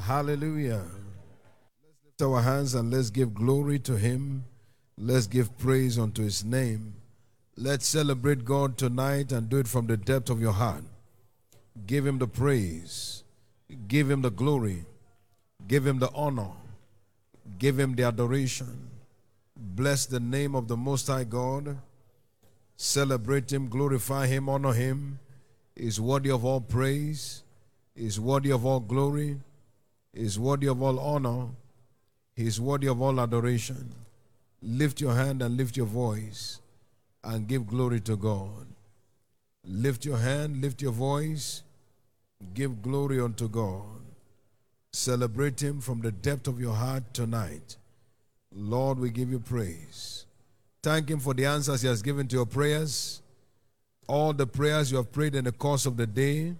Hallelujah. Let's lift our hands and let's give glory to him. Let's give praise unto his name. Let's celebrate God tonight and do it from the depth of your heart. Give him the praise. Give him the glory. Give him the honor. Give him the adoration. Bless the name of the Most High God. Celebrate him, glorify him, honor him. He's worthy of all praise. He's worthy of all glory. He's worthy of all honor. He's worthy of all adoration. Lift your hand and lift your voice and give glory to God. Lift your hand, lift your voice, give glory unto God. Celebrate him from the depth of your heart tonight. Lord, we give you praise. Thank him for the answers he has given to your prayers. All the prayers you have prayed in the course of the day,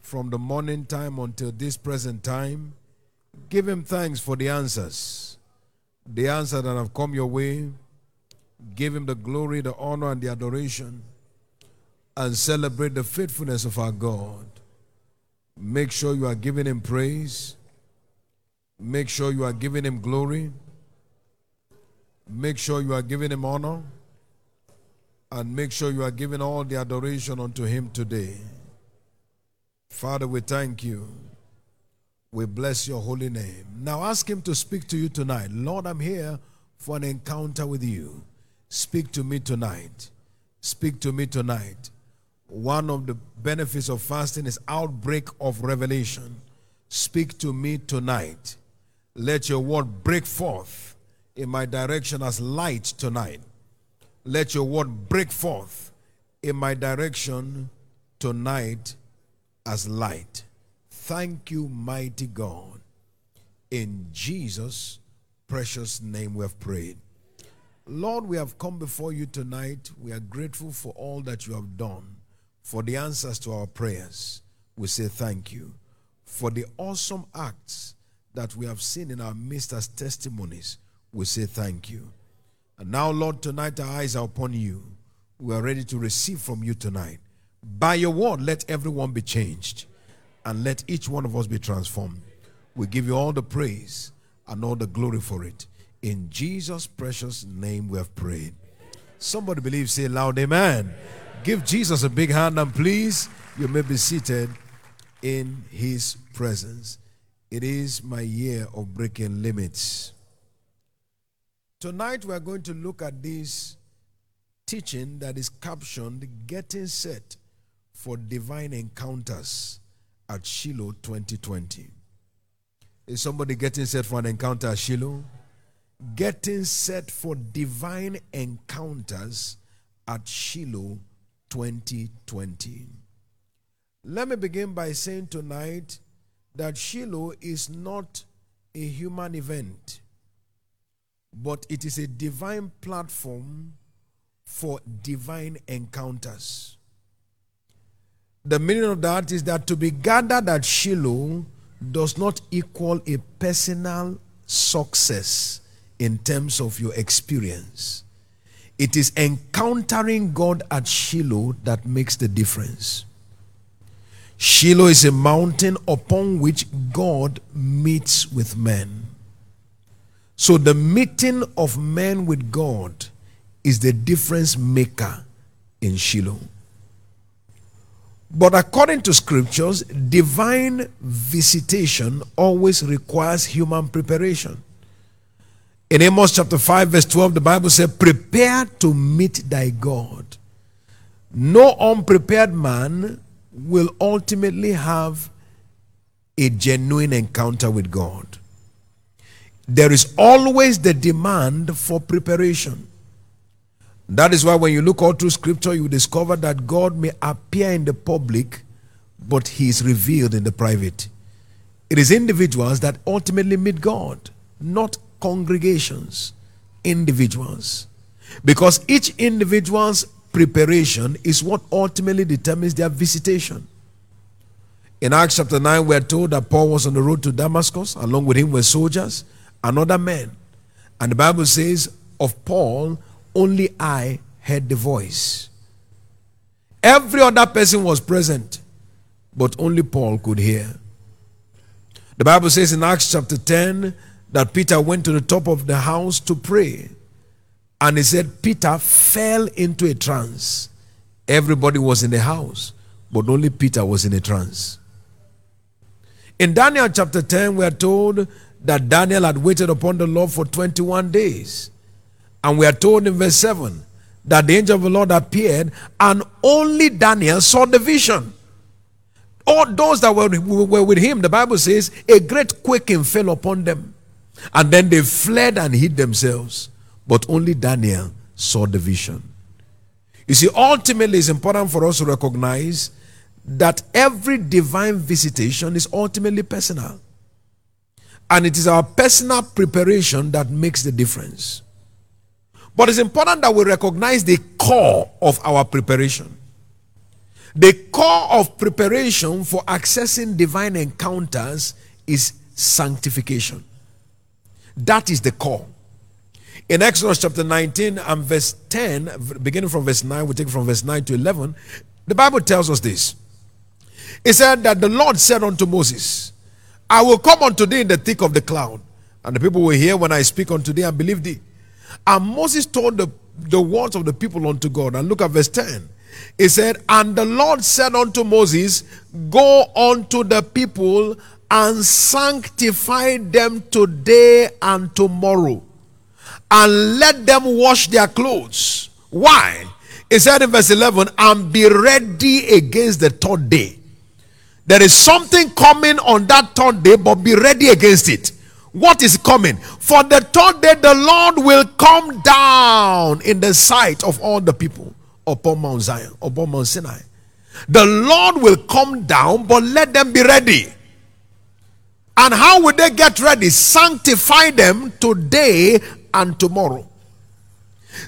from the morning time until this present time, give him thanks for the answers. The answers that have come your way, give him the glory, the honor, and the adoration. And celebrate the faithfulness of our God. Make sure you are giving him praise. Make sure you are giving him glory. Make sure you are giving him honor. And make sure you are giving all the adoration unto him today. Father, we thank you. We bless your holy name. Now ask him to speak to you tonight. Lord, I'm here for an encounter with you. Speak to me tonight. Speak to me tonight. One of the benefits of fasting is outbreak of revelation. Speak to me tonight. Let your word break forth in my direction as light tonight. Let your word break forth in my direction tonight as light. Thank you, mighty God. In Jesus' precious name we have prayed. Lord, we have come before you tonight. We are grateful for all that you have done, for the answers to our prayers. We say thank you for the awesome acts that we have seen in our midst as testimonies. We say thank you. And now, Lord, tonight our eyes are upon you. We are ready to receive from you tonight. By your word, let everyone be changed and let each one of us be transformed. We give you all the praise and all the glory for it. In Jesus' precious name we have prayed. Somebody believe, say loud, amen. Give Jesus a big hand and please, you may be seated in his presence. It is my year of breaking limits. Tonight we are going to look at this teaching that is captioned, Getting Set for Divine Encounters at Shiloh 2020. Is somebody getting set for an encounter at Shiloh? Getting set for divine encounters at Shiloh 2020. Let me begin by saying tonight that Shiloh is not a human event, but it is a divine platform for divine encounters. The meaning of that is that to be gathered at Shiloh does not equal a personal success in terms of your experience. It is encountering God at Shiloh that makes the difference. Shiloh is a mountain upon which God meets with men. So the meeting of men with God is the difference maker in Shiloh. But according to scriptures, divine visitation always requires human preparation. In Amos chapter 5 verse 12, the Bible says, prepare to meet thy God. No unprepared man will ultimately have a genuine encounter with God. There is always the demand for preparation. That is why when you look all through scripture, you discover that God may appear in the public, but he is revealed in the private. It is individuals that ultimately meet God, not congregations, individuals. Because each individual's preparation is what ultimately determines their visitation. In Acts chapter 9, we are told that Paul was on the road to Damascus. Along with him were soldiers and other men. And the Bible says, of Paul, only I heard the voice. Every other person was present, but only Paul could hear. The Bible says in Acts chapter 10 that Peter went to the top of the house to pray. And he said, Peter fell into a trance. Everybody was in the house, but only Peter was in a trance. In Daniel chapter 10, we are told that Daniel had waited upon the Lord for 21 days. And we are told in verse 7 that the angel of the Lord appeared and only Daniel saw the vision. All those that were with him, the Bible says, a great quaking fell upon them. And then they fled and hid themselves. But only Daniel saw the vision. You see, ultimately it's important for us to recognize that every divine visitation is ultimately personal. And it is our personal preparation that makes the difference. But it's important that we recognize the core of our preparation. The core of preparation for accessing divine encounters is sanctification. That is the core. In Exodus chapter 19 and verse 10, beginning from verse 9, we take from verse 9 to 11, the Bible tells us this. It said that the Lord said unto Moses, I will come unto thee in the thick of the cloud, and the people will hear when I speak unto thee and believe thee. And Moses told the words of the people unto God. And look at verse 10. It said, and the Lord said unto Moses, go unto the people and sanctify them today and tomorrow, and let them wash their clothes. Why? It said in verse 11, and be ready against the third day. There is something coming on that third day, but be ready against it. What is coming? For the third day the Lord will come down in the sight of all the people upon Mount Zion, upon Mount Sinai. The Lord will come down, but let them be ready. And how will they get ready? Sanctify them today and tomorrow.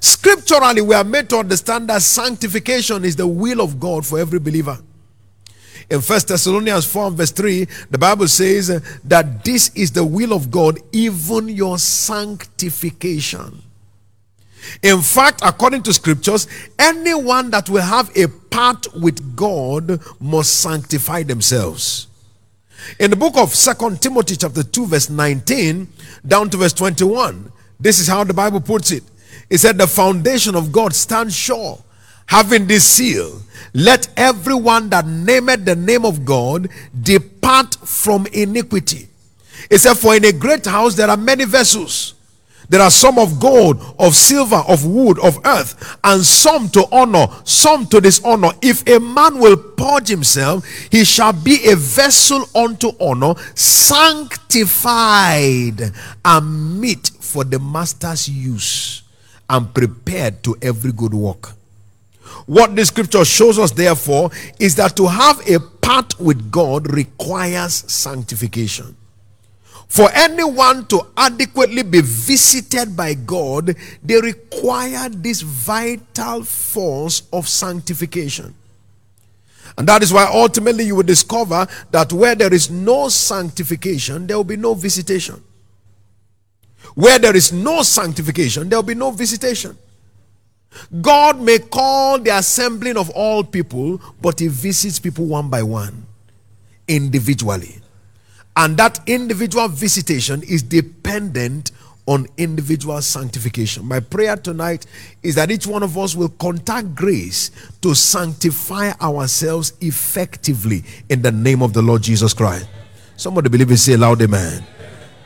Scripturally, we are made to understand that sanctification is the will of God for every believer. In 1 Thessalonians 4 and verse 3, the Bible says that this is the will of God, even your sanctification. In fact, according to scriptures, anyone that will have a part with God must sanctify themselves. In the book of 2 Timothy chapter 2 verse 19 down to verse 21, this is how the Bible puts it. It said, the foundation of God stands sure, having this seal, let everyone that nameth the name of God depart from iniquity. It said, for in a great house there are many vessels. There are some of gold, of silver, of wood, of earth, and some to honor, some to dishonor. If a man will purge himself, he shall be a vessel unto honor, sanctified and meet for the master's use, and prepared to every good work. What the scripture shows us, therefore, is that to have a part with God requires sanctification. For anyone to adequately be visited by God, they require this vital force of sanctification. And that is why ultimately you will discover that where there is no sanctification, there will be no visitation. Where there is no sanctification, there will be no visitation. God may call the assembling of all people, but he visits people one by one, individually. And that individual visitation is dependent on individual sanctification. My prayer tonight is that each one of us will contact grace to sanctify ourselves effectively in the name of the Lord Jesus Christ. Somebody believe it, say loud amen.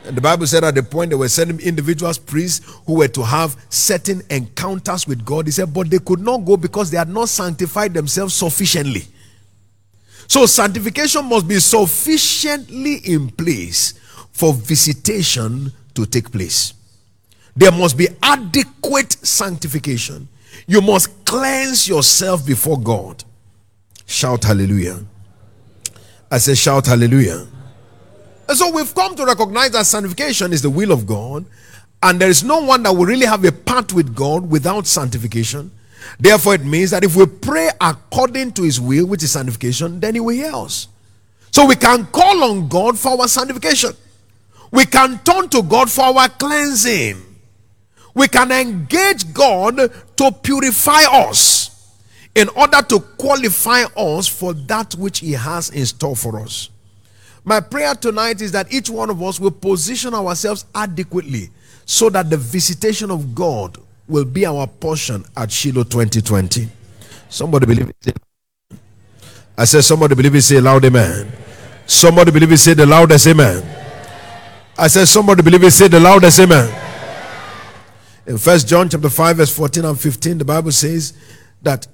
And the Bible said at the point they were sending individuals, priests, who were to have certain encounters with God. He said, but they could not go because they had not sanctified themselves sufficiently. So sanctification must be sufficiently in place for visitation to take place. There must be adequate sanctification. You must cleanse yourself before God. Shout hallelujah. I say shout hallelujah. And so we've come to recognize that sanctification is the will of God, and there is no one that will really have a part with God without sanctification. Therefore, it means that if we pray according to his will, which is sanctification, then he will hear us. So we can call on God for our sanctification. We can turn to God for our cleansing. We can engage God to purify us in order to qualify us for that which he has in store for us. My prayer tonight is that each one of us will position ourselves adequately so that the visitation of God will be our portion at Shiloh 2020. Somebody believe it. I said somebody believe it, say loud amen. Somebody believe it, say the loudest amen. I said somebody believe it, say the loudest amen. In 1 John chapter 5 verse 14 and 15, the Bible says that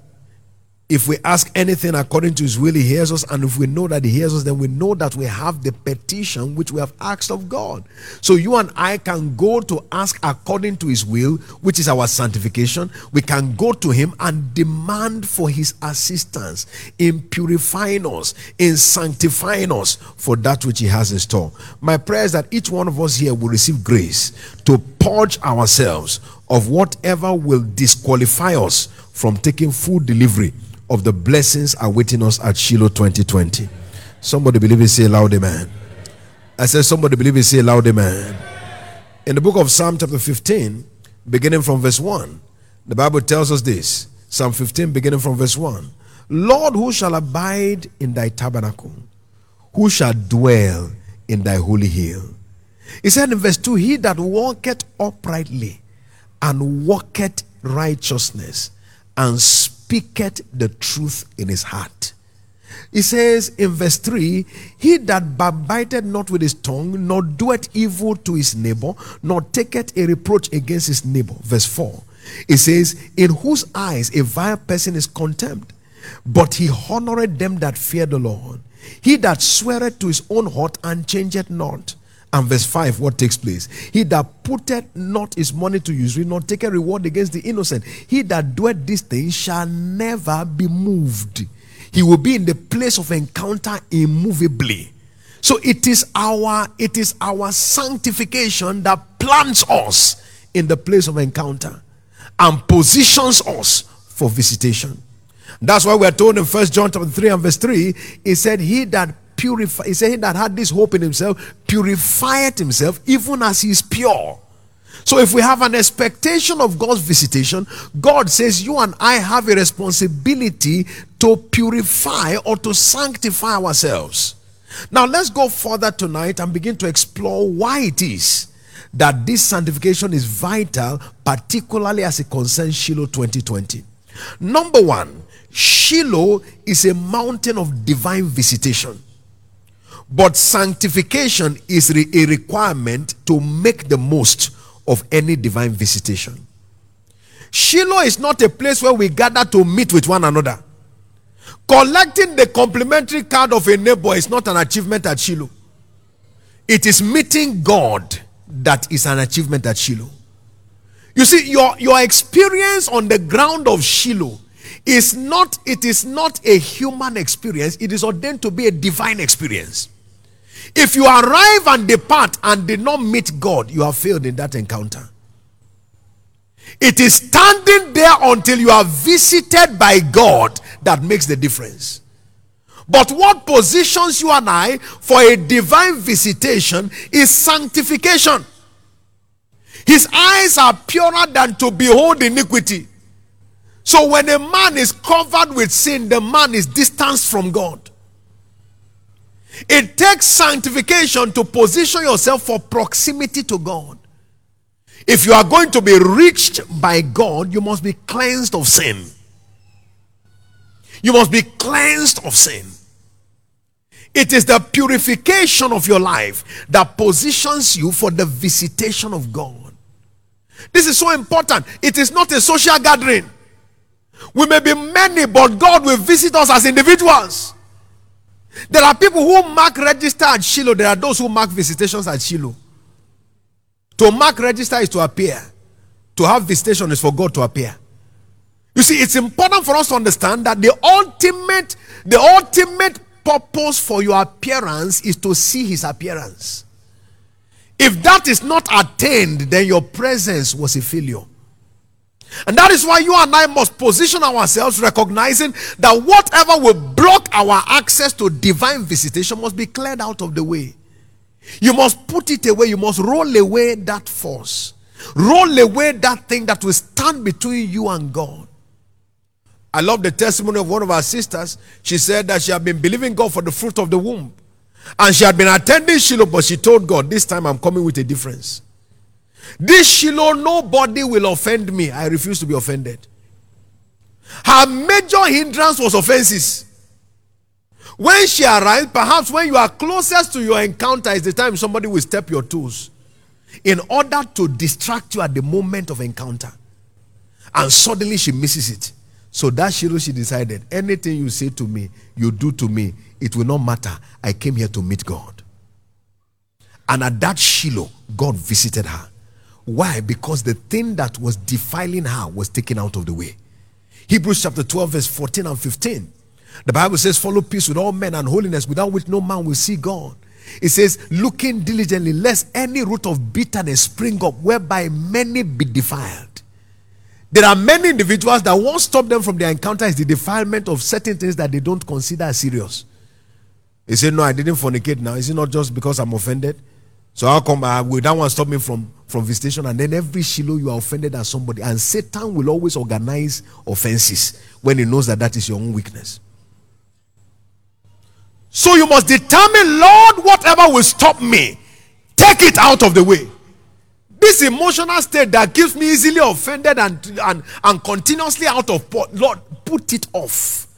if we ask anything according to his will, he hears us. And if we know that he hears us, then we know that we have the petition which we have asked of God. So you and I can go to ask according to his will, which is our sanctification. We can go to him and demand for his assistance in purifying us, in sanctifying us for that which he has in store. My prayer is that each one of us here will receive grace to purge ourselves of whatever will disqualify us from taking full delivery of the blessings awaiting us at Shiloh 2020. Somebody believe it, say loud amen. I said somebody believe it, say loud amen. In the book of Psalm chapter 15, beginning from verse 1, the Bible tells us this. Psalm 15, beginning from verse 1. Lord, who shall abide in thy tabernacle? Who shall dwell in thy holy hill? He said in verse 2, he that walketh uprightly and walketh righteousness and speaketh the truth in his heart. He says in verse 3, he that babbiteth not with his tongue, nor doeth evil to his neighbor, nor taketh a reproach against his neighbor. Verse 4, it says, in whose eyes a vile person is contemned, but he honoreth them that fear the Lord. He that sweareth to his own heart and changeth not. And verse 5, what takes place? He that putteth not his money to usury, nor taketh reward against the innocent. He that doeth these things shall never be moved. He will be in the place of encounter immovably. So it is our sanctification that plants us in the place of encounter and positions us for visitation. That's why we are told in 1 John chapter 3 and verse 3, it said, he that had this hope in himself purifieth himself even as he is pure. So if we have an expectation of God's visitation, God says you and I have a responsibility to purify or to sanctify ourselves. Now let's go further tonight and begin to explore why it is that this sanctification is vital, particularly as it concerns Shiloh 2020. Number one, Shiloh is a mountain of divine visitation. But sanctification is a requirement to make the most of any divine visitation. Shiloh is not a place where we gather to meet with one another. Collecting the complimentary card of a neighbor is not an achievement at Shiloh. It is meeting God that is an achievement at Shiloh. You see, your experience on the ground of Shiloh It is not a human experience. It is ordained to be a divine experience. If you arrive and depart and did not meet God, you have failed in that encounter. It is standing there until you are visited by God that makes the difference. But what positions you and I for a divine visitation is sanctification. His eyes are purer than to behold iniquity. So when a man is covered with sin, the man is distanced from God. It takes sanctification to position yourself for proximity to God. If you are going to be reached by God, you must be cleansed of sin. You must be cleansed of sin. It is the purification of your life that positions you for the visitation of God. This is so important. It is not a social gathering. We may be many, but God will visit us as individuals. There are people who mark register at Shiloh. There are those who mark visitations at Shiloh. To mark register is to appear. To have visitation is for God to appear. You see, it's important for us to understand that the ultimate purpose for your appearance is to see His appearance. If that is not attained, then your presence was a failure. And that is why you and I must position ourselves, recognizing that whatever will block our access to divine visitation must be cleared out of the way. You must put it away. You must roll away that force. Roll away that thing that will stand between you and God. I love the testimony of one of our sisters. She said that she had been believing God for the fruit of the womb. And she had been attending Shiloh, but she told God, this time I'm coming with a difference. This Shiloh, nobody will offend me. I refuse to be offended. Her major hindrance was offenses. When she arrived, perhaps when you are closest to your encounter is the time somebody will step your toes in order to distract you at the moment of encounter. And suddenly she misses it. So that Shiloh, she decided, anything you say to me, you do to me, it will not matter. I came here to meet God. And at that Shiloh, God visited her. Why? Because the thing that was defiling her was taken out of the way. Hebrews chapter 12 verse 14 and 15. The Bible says, follow peace with all men and holiness, without which no man will see God. It says, looking diligently, lest any root of bitterness spring up, whereby many be defiled. There are many individuals that won't stop them from their encounter is the defilement of certain things that they don't consider as serious. He said, no, I didn't fornicate now. Is it not just because I'm offended? So how come will that one stop me from visitation? And then every Shiloh you are offended at somebody. And Satan will always organize offenses when he knows that is your own weakness. So you must determine, Lord, whatever will stop me, take it out of the way. This emotional state that gives me easily offended and continuously out of port, Lord, put it off.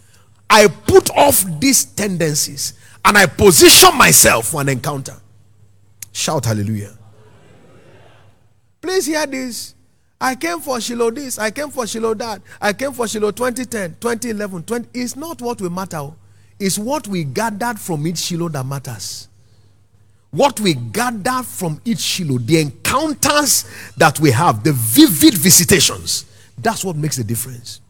I put off these tendencies and I position myself for an encounter. Shout hallelujah. Please hear this. I came for Shiloh this. I came for Shiloh that. I came for Shiloh 2010, 2011, 20. It's not what will matter. It's what we gathered from each Shiloh that matters. What we gather from each Shiloh, the encounters that we have, the vivid visitations, that's what makes the difference.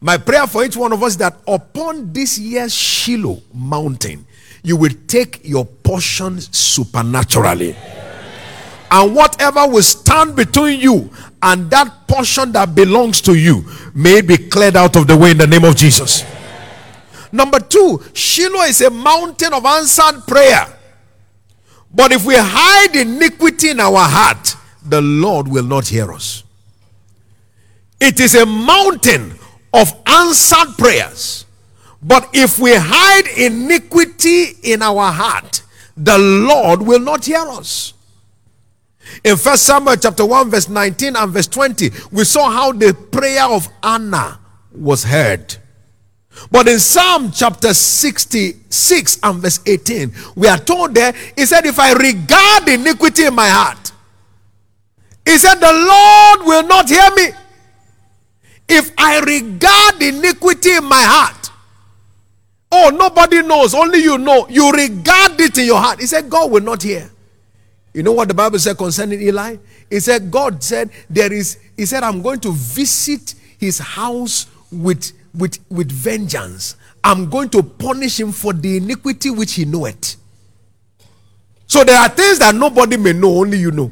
My prayer for each one of us is that upon this year's Shiloh mountain, you will take your portion supernaturally. And whatever will stand between you and that portion that belongs to you, may it be cleared out of the way in the name of Jesus. Number two, Shiloh is a mountain of answered prayer. But if we hide iniquity in our heart, the Lord will not hear us. It is a mountain of answered prayers. But if we hide iniquity in our heart, the Lord will not hear us. In 1 Samuel chapter 1 verse 19 and verse 20, we saw how the prayer of Anna was heard. But in Psalm chapter 66 and verse 18, we are told there, he said, if I regard iniquity in my heart, he said, the Lord will not hear me. If I regard iniquity in my heart, oh, nobody knows, only you know. You regard it in your heart. He said, God will not hear. You know what the Bible said concerning Eli? He said, God said, I'm going to visit his house with vengeance. I'm going to punish him for the iniquity which he knoweth. So there are things that nobody may know, only you know.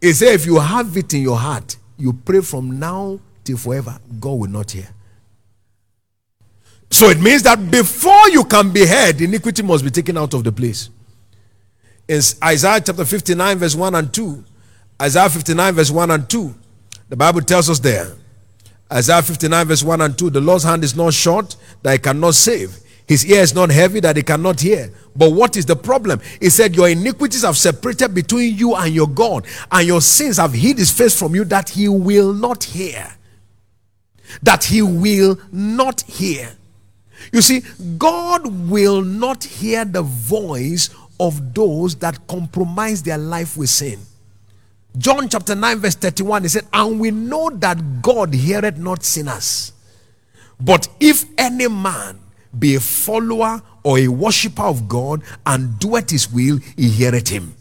He said, if you have it in your heart, you pray from now till forever, God will not hear. So it means that before you can be heard, iniquity must be taken out of the place. In Isaiah chapter 59 verse 1 and 2, Isaiah 59 verse 1 and 2, the Bible tells us there, Isaiah 59 verse 1 and 2, the Lord's hand is not short that he cannot save. His ear is not heavy that he cannot hear. But what is the problem? He said, your iniquities have separated between you and your God, and your sins have hid his face from you that he will not hear. That he will not hear. You see, God will not hear the voice of those that compromise their life with sin. John chapter 9 verse 31, he said, and we know that God heareth not sinners. But if any man be a follower or a worshiper of God and doeth his will, he heareth him.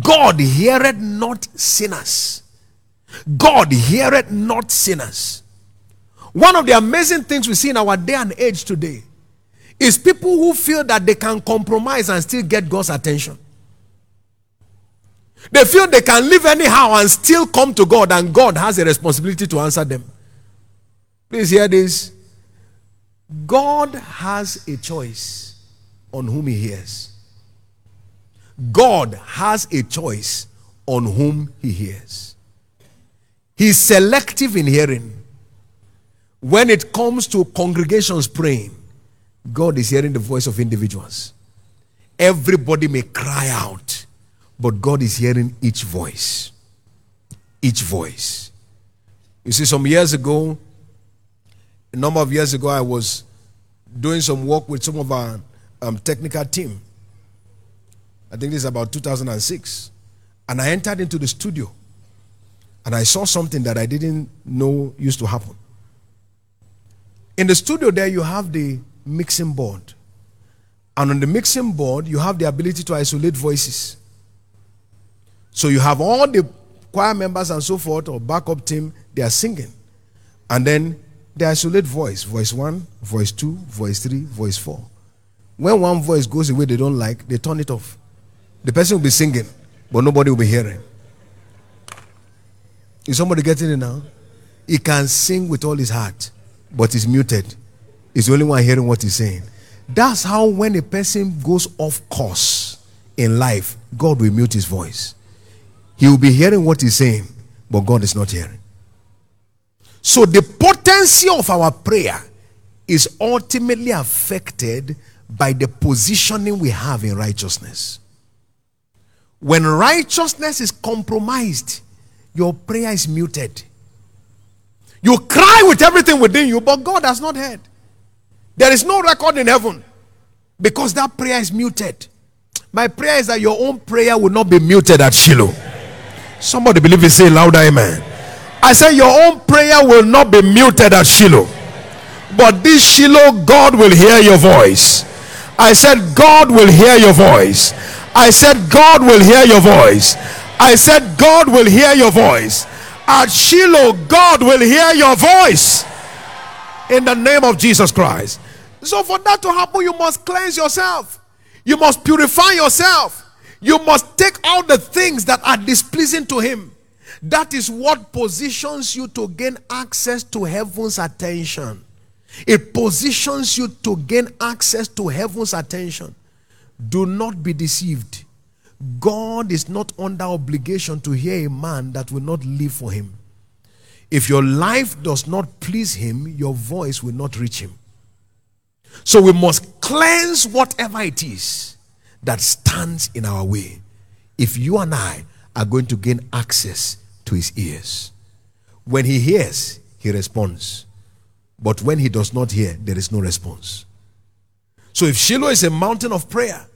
God heareth not sinners. God heareth not sinners. One of the amazing things we see in our day and age today is people who feel that they can compromise and still get God's attention. They feel they can live anyhow and still come to God, and God has a responsibility to answer them. Please hear this. God has a choice on whom he hears. God has a choice on whom he hears. He's selective in hearing. When it comes to congregations praying, God is hearing the voice of individuals. Everybody may cry out, but God is hearing each voice. Each voice. You see, some years ago, a number of years ago, I was doing some work with some of our technical team. I think this is about 2006. And I entered into the studio. And I saw something that I didn't know used to happen. In the studio there, you have the mixing board. And on the mixing board, you have the ability to isolate voices. So you have all the choir members and so forth, or backup team, they are singing. And then they isolate voice. Voice 1, voice 2, voice 3, voice 4. When one voice goes away they don't like, they turn it off. The person will be singing, but nobody will be hearing. Is somebody getting it now? He can sing with all his heart, but he's muted. He's the only one hearing what he's saying. That's how when a person goes off course in life, God will mute his voice. He will be hearing what he's saying, but God is not hearing. So the potency of our prayer is ultimately affected by the positioning we have in righteousness. When righteousness is compromised, your prayer is muted. You cry with everything within you, but God has not heard. There is no record in heaven because that prayer is muted. My prayer is that your own prayer will not be muted at Shiloh. Somebody believe it, say louder, amen. I said your own prayer will not be muted at Shiloh. But this Shiloh, God will hear your voice. I said God will hear your voice. I said God will hear your voice. I said God will hear your voice. At Shiloh, God will hear your voice. In the name of Jesus Christ. So for that to happen, you must cleanse yourself. You must purify yourself. You must take out the things that are displeasing to him. That is what positions you to gain access to heaven's attention. It positions you to gain access to heaven's attention. Do not be deceived. God is not under obligation to hear a man that will not live for him. If your life does not please him, your voice will not reach him. So we must cleanse whatever it is that stands in our way. If you and I are going to gain access to his ears. When he hears, he responds. But when he does not hear, there is no response. So if Shiloh is a mountain of prayer,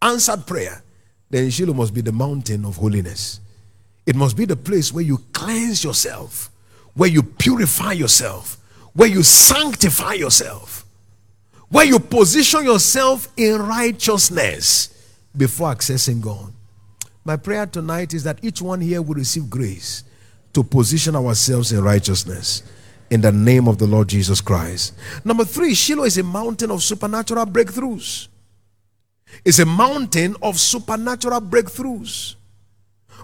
answered prayer, then Shiloh must be the mountain of holiness. It must be the place where you cleanse yourself, where you purify yourself, where you sanctify yourself, where you position yourself in righteousness before accessing God. My prayer tonight is that each one here will receive grace to position ourselves in righteousness. in the name of the Lord Jesus Christ. Number three, Shiloh is a mountain of supernatural breakthroughs. It's a mountain of supernatural breakthroughs.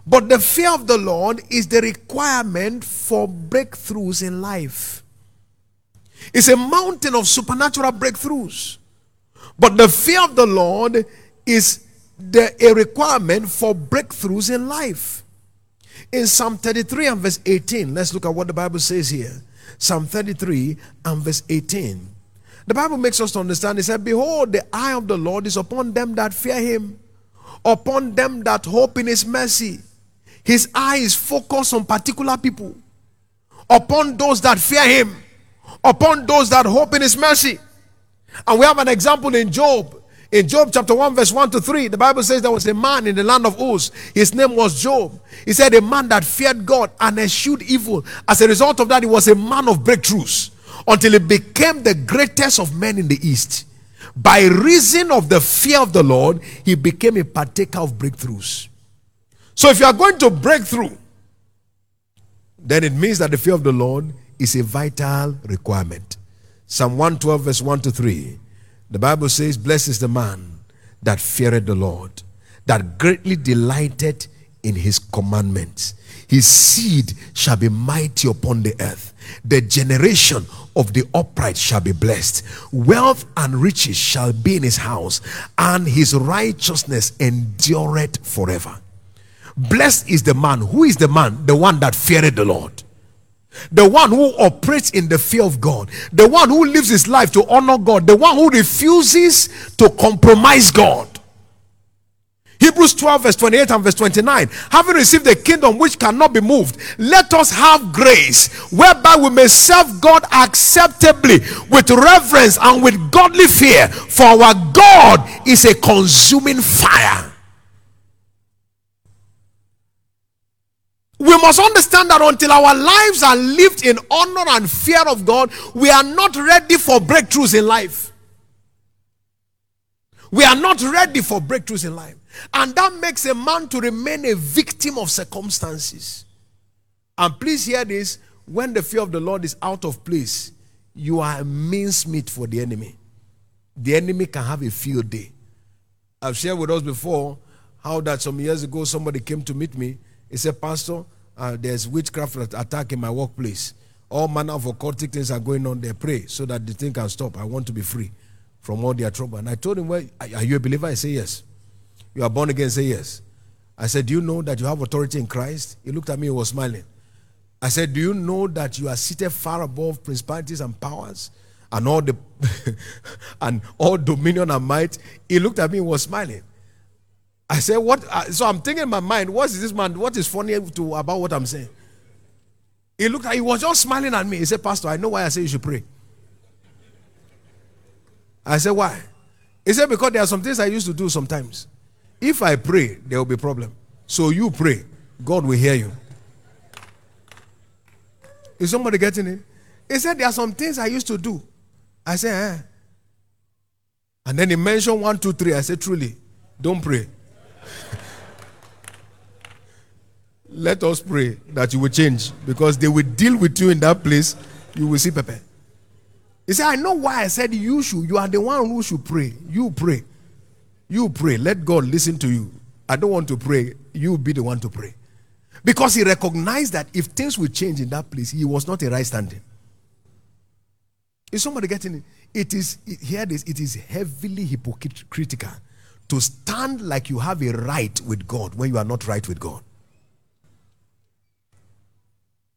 But the fear of the Lord is the requirement for breakthroughs in life. It's a mountain of supernatural breakthroughs. But the fear of the Lord is a requirement for breakthroughs in life. In Psalm 33 and verse 18, let's look at what the Bible says here. Psalm 33 and verse 18. The Bible makes us to understand, it said, "Behold, the eye of the Lord is upon them that fear him, upon them that hope in his mercy." His eye is focused on particular people, upon those that fear him, upon those that hope in his mercy. And we have an example in Job. In Job chapter 1 verse 1 to 3, the Bible says there was a man in the land of Uz. His name was Job. He said a man that feared God and eschewed evil. As a result of that, he was a man of breakthroughs until he became the greatest of men in the East. By reason of the fear of the Lord, he became a partaker of breakthroughs. So if you are going to break through, then it means that the fear of the Lord is a vital requirement. Psalm 112 verse 1 to 3. The Bible says, "Blessed is the man that feareth the Lord, that greatly delighteth in his commandments. His seed shall be mighty upon the earth. The generation of the upright shall be blessed. Wealth and riches shall be in his house, and his righteousness endureth forever." Blessed is the man. Who is the man? The one that feareth the Lord. The one who operates in the fear of God. The one who lives his life to honor God. The one who refuses to compromise God. Hebrews 12 verse 28 and verse 29. "Having received a kingdom which cannot be moved, let us have grace, whereby we may serve God acceptably with reverence and with godly fear. For our God is a consuming fire." We must understand that until our lives are lived in honor and fear of God, we are not ready for breakthroughs in life. We are not ready for breakthroughs in life. And that makes a man to remain a victim of circumstances. And please hear this, when the fear of the Lord is out of place, you are a mincemeat for the enemy. The enemy can have a field day. I've shared with us before how that some years ago somebody came to meet me. He said, "Pastor, there's witchcraft attack in my workplace. All manner of occultic things are going on there. Pray so that the thing can stop. I want to be free from all their trouble." And I told him, "Well, are you a believer?" I said, "Yes." "You are born again?" I said, "Yes." I said, "Do you know that you have authority in Christ?" He looked at me, he was smiling. I said, "Do you know that you are seated far above principalities and powers and all the and all dominion and might?" He looked at me, he was smiling. I said, "What?" So I'm thinking in my mind, what is this man? What is funny about what I'm saying? He looked, he was just smiling at me. He said, "Pastor, I know why I say you should pray." I said, "Why?" He said, "Because there are some things I used to do sometimes. If I pray, there will be a problem. So you pray, God will hear you." Is somebody getting it? He said, "There are some things I used to do." I said, "Eh?" And then he mentioned 1, 2, 3. I said, "Truly, don't pray. Let us pray that you will change, because they will deal with you in that place. You will see Pepe." He said, "I know why I said you should. You are the one who should pray. You pray. You pray. Let God listen to you. I don't want to pray. You be the one to pray." Because he recognized that if things will change in that place, he was not a right standing. Is somebody getting it? Hear this. It is heavily hypocritical to stand like you have a right with God when you are not right with God.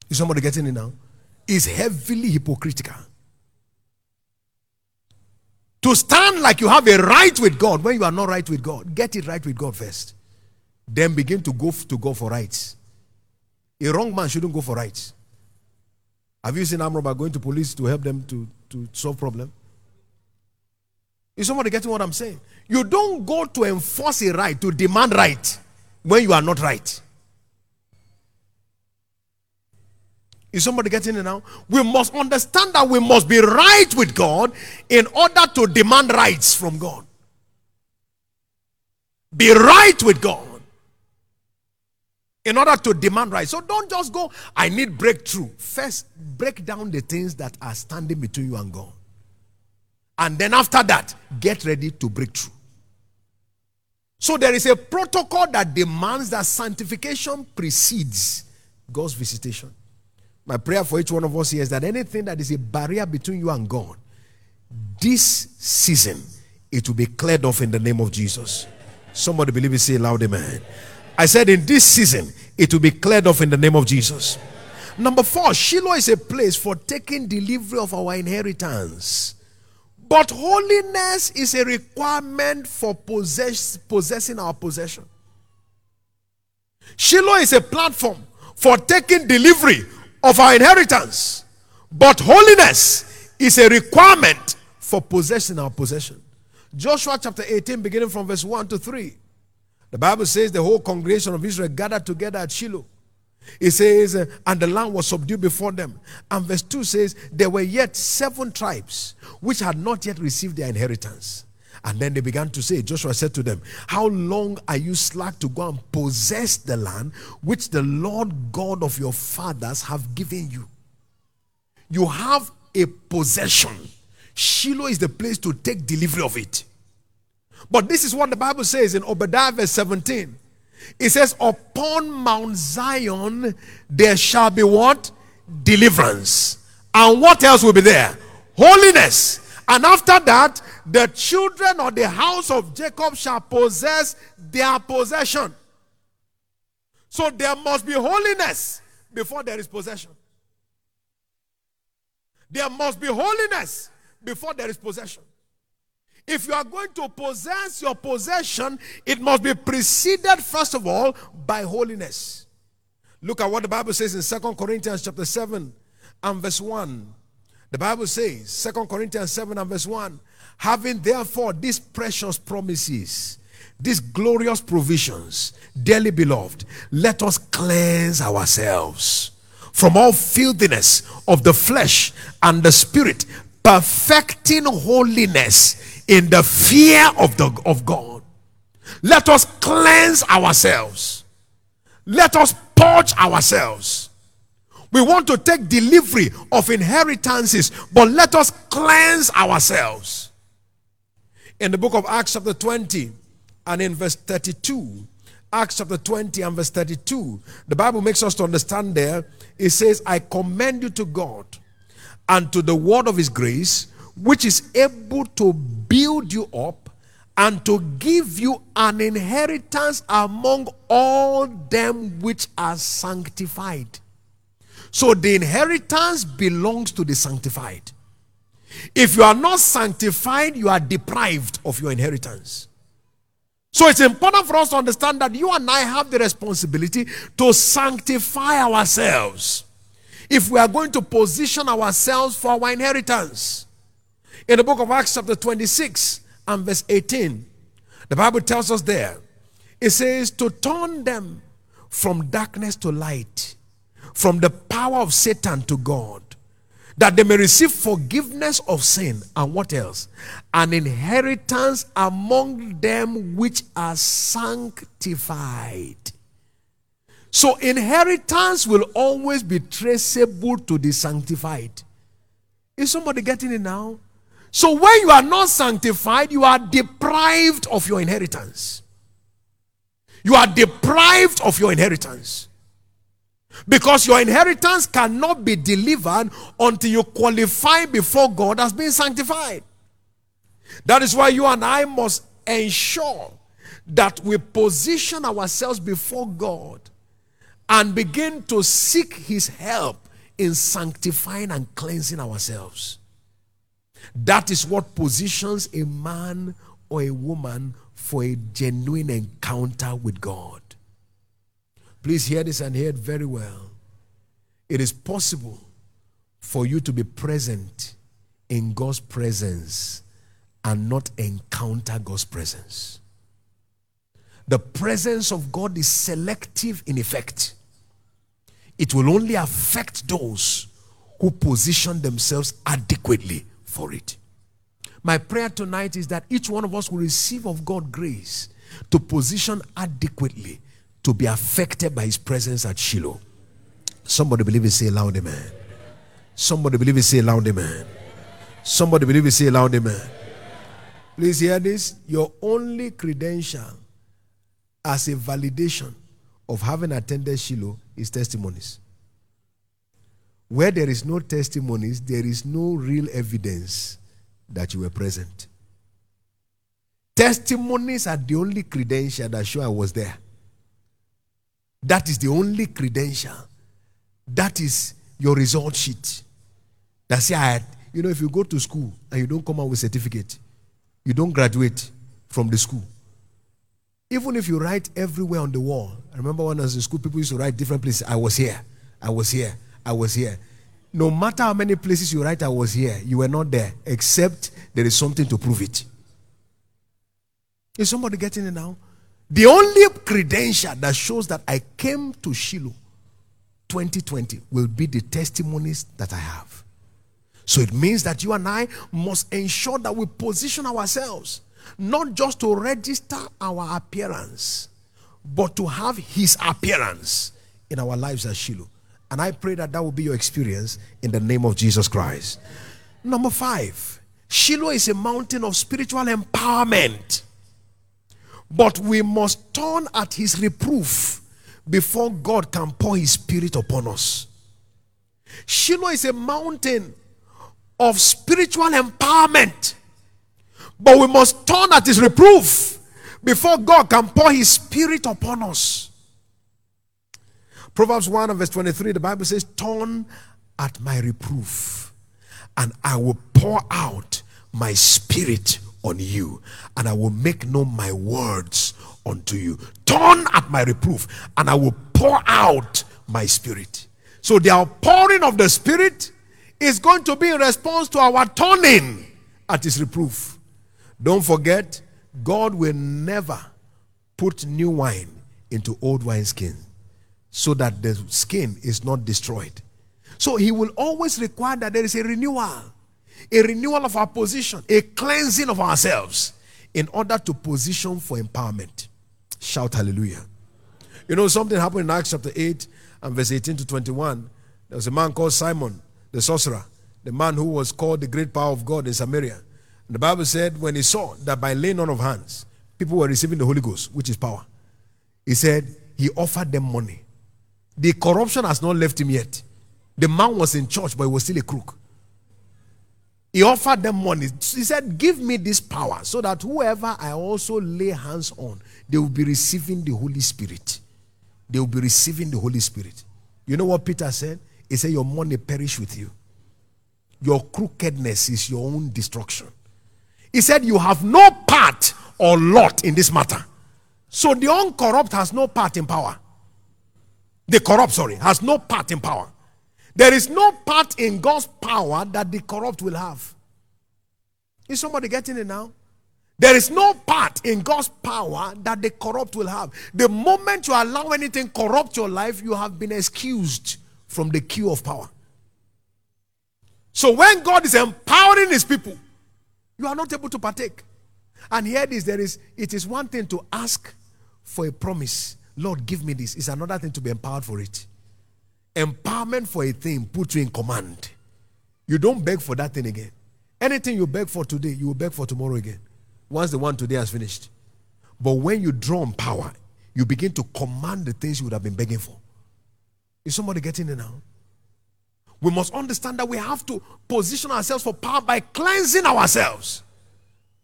Is somebody getting it now? It's heavily hypocritical to stand like you have a right with God when you are not right with God. Get it right with God first. Then begin to go for rights. A wrong man shouldn't go for rights. Have you seen armed robbers going to police to help them to solve problems? Is somebody getting what I'm saying? You don't go to enforce a right, to demand right, when you are not right. Is somebody getting it now? We must understand that we must be right with God in order to demand rights from God. Be right with God. in order to demand right. So don't just go, I need breakthrough. First, break down the things that are standing between you and God. And then after that, get ready to break through. So there is a protocol that demands that sanctification precedes God's visitation. My prayer for each one of us here is that anything that is a barrier between you and God, this season, it will be cleared off in the name of Jesus. Somebody believe it, say loud amen. I said in this season, it will be cleared off in the name of Jesus. Number 4, Shiloh is a place for taking delivery of our inheritance. But holiness is a requirement for possessing our possession. Shiloh is a platform for taking delivery of our inheritance. But holiness is a requirement for possessing our possession. Joshua chapter 18, beginning from verse 1-3. The Bible says the whole congregation of Israel gathered together at Shiloh. It says, and the land was subdued before them. And verse 2 says, there were yet 7 tribes which had not yet received their inheritance. And then they began to say, Joshua said to them, how long are you slack to go and possess the land which the Lord God of your fathers have given you? You have a possession. Shiloh is the place to take delivery of it. But this is what the Bible says in Obadiah verse 17. It says, upon Mount Zion there shall be what? Deliverance. And what else will be there? Holiness. And after that, the children of the house of Jacob shall possess their possession. So there must be holiness before there is possession. There must be holiness before there is possession. If you are going to possess your possession, it must be preceded, first of all, by holiness. Look at what the Bible says in 2 Corinthians chapter 7 and verse 1. The Bible says, 2 Corinthians 7 and verse 1, having therefore these precious promises, these glorious provisions, dearly beloved, let us cleanse ourselves from all filthiness of the flesh and the spirit, perfecting holiness in the fear of God. Let us cleanse ourselves. Let us purge ourselves. We want to take delivery of inheritances, but let us cleanse ourselves. In the book of Acts chapter 20 and in verse 32, Acts chapter 20 and verse 32, the Bible makes us to understand there, it says, I commend you to God and to the word of his grace, which is able to build you up and to give you an inheritance among all them which are sanctified. So the inheritance belongs to the sanctified. If you are not sanctified, you are deprived of your inheritance. So it's important for us to understand that you and I have the responsibility to sanctify ourselves if we are going to position ourselves for our inheritance. In the book of Acts chapter 26 and verse 18, the Bible tells us there, it says to turn them from darkness to light, from the power of Satan to God, that they may receive forgiveness of sin and what else? An inheritance among them which are sanctified. So inheritance will always be traceable to the sanctified. Is somebody getting it now? So when you are not sanctified, you are deprived of your inheritance. You are deprived of your inheritance. Because your inheritance cannot be delivered until you qualify before God as being sanctified. That is why you and I must ensure that we position ourselves before God and begin to seek his help in sanctifying and cleansing ourselves. That is what positions a man or a woman for a genuine encounter with God. Please hear this and hear it very well. It is possible for you to be present in God's presence and not encounter God's presence. The presence of God is selective in effect. It will only affect those who position themselves adequately for it. My prayer tonight is that each one of us will receive of God grace to position adequately to be affected by his presence at Shiloh. Somebody believe it, say loud amen. Somebody believe it, say loud amen. Somebody believe it, say loud amen. Please hear this. Your only credential as a validation of having attended Shiloh is testimonies. Where there is no testimonies, there is no real evidence that you were present. Testimonies are the only credential that show I was there. That is the only credential. That is your result sheet. That say, you know, if you go to school and you don't come out with a certificate, you don't graduate from the school. Even if you write everywhere on the wall. I remember when I was in school, people used to write different places. I was here. I was here. I was here. No matter how many places you write, I was here, you were not there, except there is something to prove it. Is somebody getting it now? The only credential that shows that I came to Shiloh 2020 will be the testimonies that I have. So it means that you and I must ensure that we position ourselves, not just to register our appearance, but to have his appearance in our lives at Shiloh. And I pray that that will be your experience in the name of Jesus Christ. Number 5, Shiloh is a mountain of spiritual empowerment. But we must turn at his reproof before God can pour his spirit upon us. Shiloh is a mountain of spiritual empowerment. But we must turn at his reproof before God can pour his spirit upon us. Proverbs 1 verse 23, the Bible says, turn at my reproof, and I will pour out my spirit on you, and I will make known my words unto you. Turn at my reproof, and I will pour out my spirit. So the outpouring of the spirit is going to be in response to our turning at his reproof. Don't forget, God will never put new wine into old wineskins, so that the skin is not destroyed. So he will always require that there is a renewal of our position, a cleansing of ourselves in order to position for empowerment. Shout hallelujah. You know, something happened in Acts chapter 8 and verse 18 to 21. There was a man called Simon, the sorcerer, the man who was called the great power of God in Samaria. And the Bible said when he saw that by laying on of hands, people were receiving the Holy Ghost, which is power, he said he offered them money. The corruption has not left him yet. The man was in church, but he was still a crook. He offered them money. He said, give me this power so that whoever I also lay hands on, they will be receiving the Holy Spirit. They will be receiving the Holy Spirit. You know what Peter said? He said, your money perish with you. Your crookedness is your own destruction. He said, you have no part or lot in this matter. So the uncorrupt has no part in power. The corrupt, has no part in power. There is no part in God's power that the corrupt will have. Is somebody getting it now? There is no part in God's power that the corrupt will have. The moment you allow anything corrupt your life, you have been excused from the queue of power. So when God is empowering his people, you are not able to partake. And here it is, it is one thing to ask for a promise. Lord, give me this. It's another thing to be empowered for it. Empowerment for a thing put you in command. You don't beg for that thing again. Anything you beg for today, you will beg for tomorrow again, once the one today has finished. But when you draw on power, you begin to command the things you would have been begging for. Is somebody getting it now? We must understand that we have to position ourselves for power by cleansing ourselves.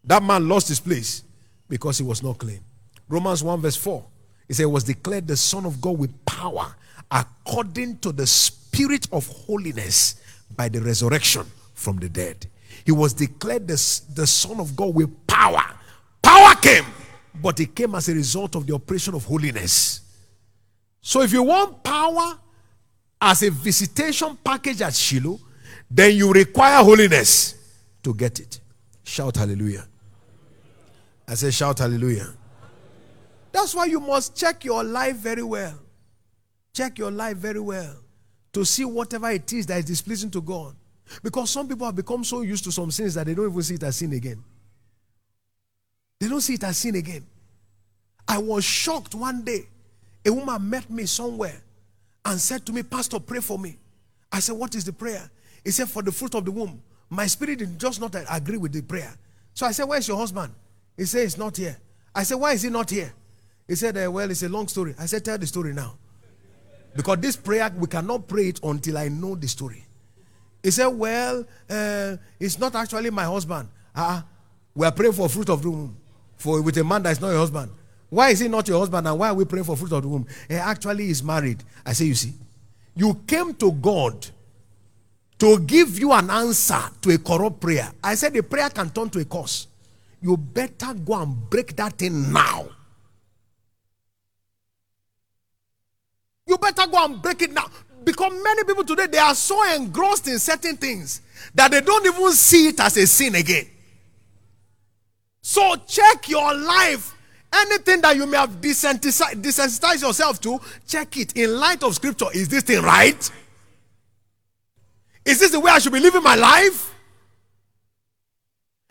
That man lost his place because he was not clean. Romans 1 verse 4. He said, was declared the Son of God with power according to the spirit of holiness by the resurrection from the dead. He was declared the Son of God with power. Power came, but it came as a result of the operation of holiness. So if you want power as a visitation package at Shiloh, then you require holiness to get it. Shout hallelujah. I say shout hallelujah. That's why you must check your life very well. Check your life very well to see whatever it is that is displeasing to God. Because some people have become so used to some sins that they don't even see it as sin again. They don't see it as sin again. I was shocked one day A woman met me somewhere and said to me, "Pastor, pray for me." I said, "What is the prayer?" He said, "For the fruit of the womb." My spirit did just not agree with the prayer. So I said, "Where is your husband?" He said, "He's not here." I said, "Why is he not here?" He said, "Well, it's a long story." I said, "Tell the story now." Because this prayer, we cannot pray it until I know the story. He said, "Well, it's not actually my husband." We are praying for fruit of the womb. For with a man that is not your husband. Why is he not your husband? And why are we praying for fruit of the womb? Actually, he's married. I say, you see, you came to God to give you an answer to a corrupt prayer. I said, the prayer can turn to a curse. You better go and break that thing now. You better go and break it now. Because many people today, they are so engrossed in certain things that they don't even see it as a sin again. So check your life. Anything that you may have desensitized yourself to, check it in light of scripture. Is this thing right? Is this the way I should be living my life?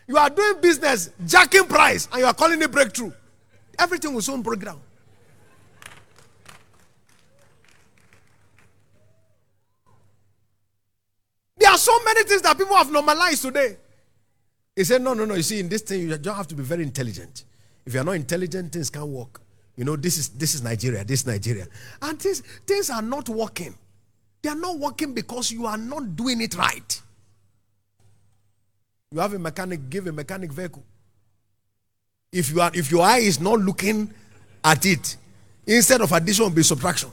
You are doing business, jacking price, and you are calling it breakthrough. Everything will soon break down. There are so many things that people have normalized today. He said, no. You see, in this thing, you don't have to be very intelligent. If you are not intelligent, things can't work. You know, this is Nigeria, And things are not working. They are not working because you are not doing it right. You have a mechanic, give a mechanic vehicle. If your eye is not looking at it, instead of addition, be subtraction.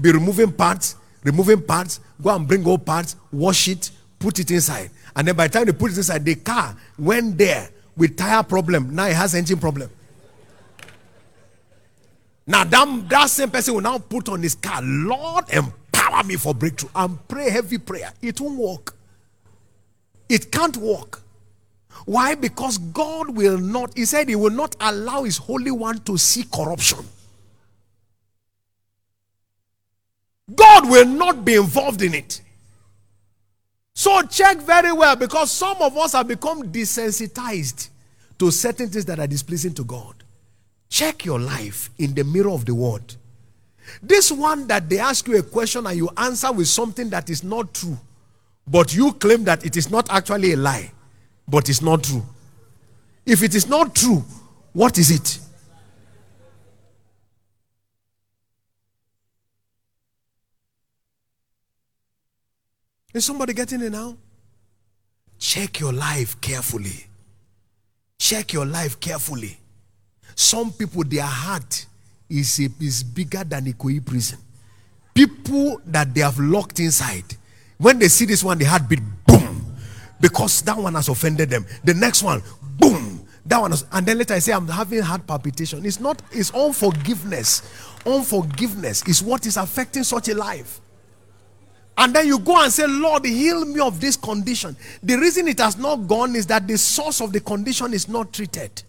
Be removing parts, go and bring old parts, wash it, put it inside. And then by the time they put it inside, the car went there with tire problem. Now it has engine problem. Now that same person will now put on his car, "Lord, empower me for breakthrough," and pray heavy prayer. It won't work. It can't work. Why? Because God will not, he said he will not allow his Holy One to see corruption. God will not be involved in it. So check very well, because some of us have become desensitized to certain things that are displeasing to God. Check your life in the mirror of the word. This one that they ask you a question and you answer with something that is not true, but you claim that it is not actually a lie, but it's not true. If it is not true, what is it? Is somebody getting it now? Check your life carefully. Check your life carefully. Some people, their heart is bigger than Ikoyi prison. People that they have locked inside, when they see this one, the heartbeat, boom, because that one has offended them. The next one, boom, that one has, and then later I say, "I'm having heart palpitation." It's not, it's unforgiveness. Unforgiveness is what is affecting such a life. And then you go and say, "Lord, heal me of this condition." The reason it has not gone is that the source of the condition is not treated.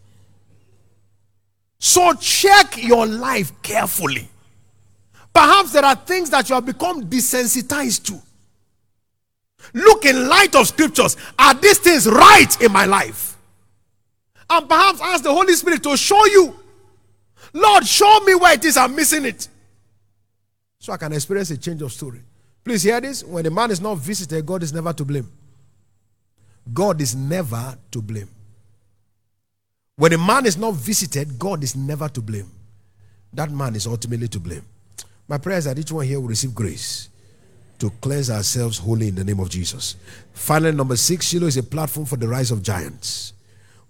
So check your life carefully. Perhaps there are things that you have become desensitized to. Look in light of scriptures. Are these things right in my life? And perhaps ask the Holy Spirit to show you. "Lord, show me where it is I'm missing it, so I can experience a change of story." Please hear this. When a man is not visited, God is never to blame. God is never to blame. When a man is not visited, God is never to blame. That man is ultimately to blame. My prayer is that each one here will receive grace to cleanse ourselves wholly in the name of Jesus. Finally, number 6, Shiloh is a platform for the rise of giants.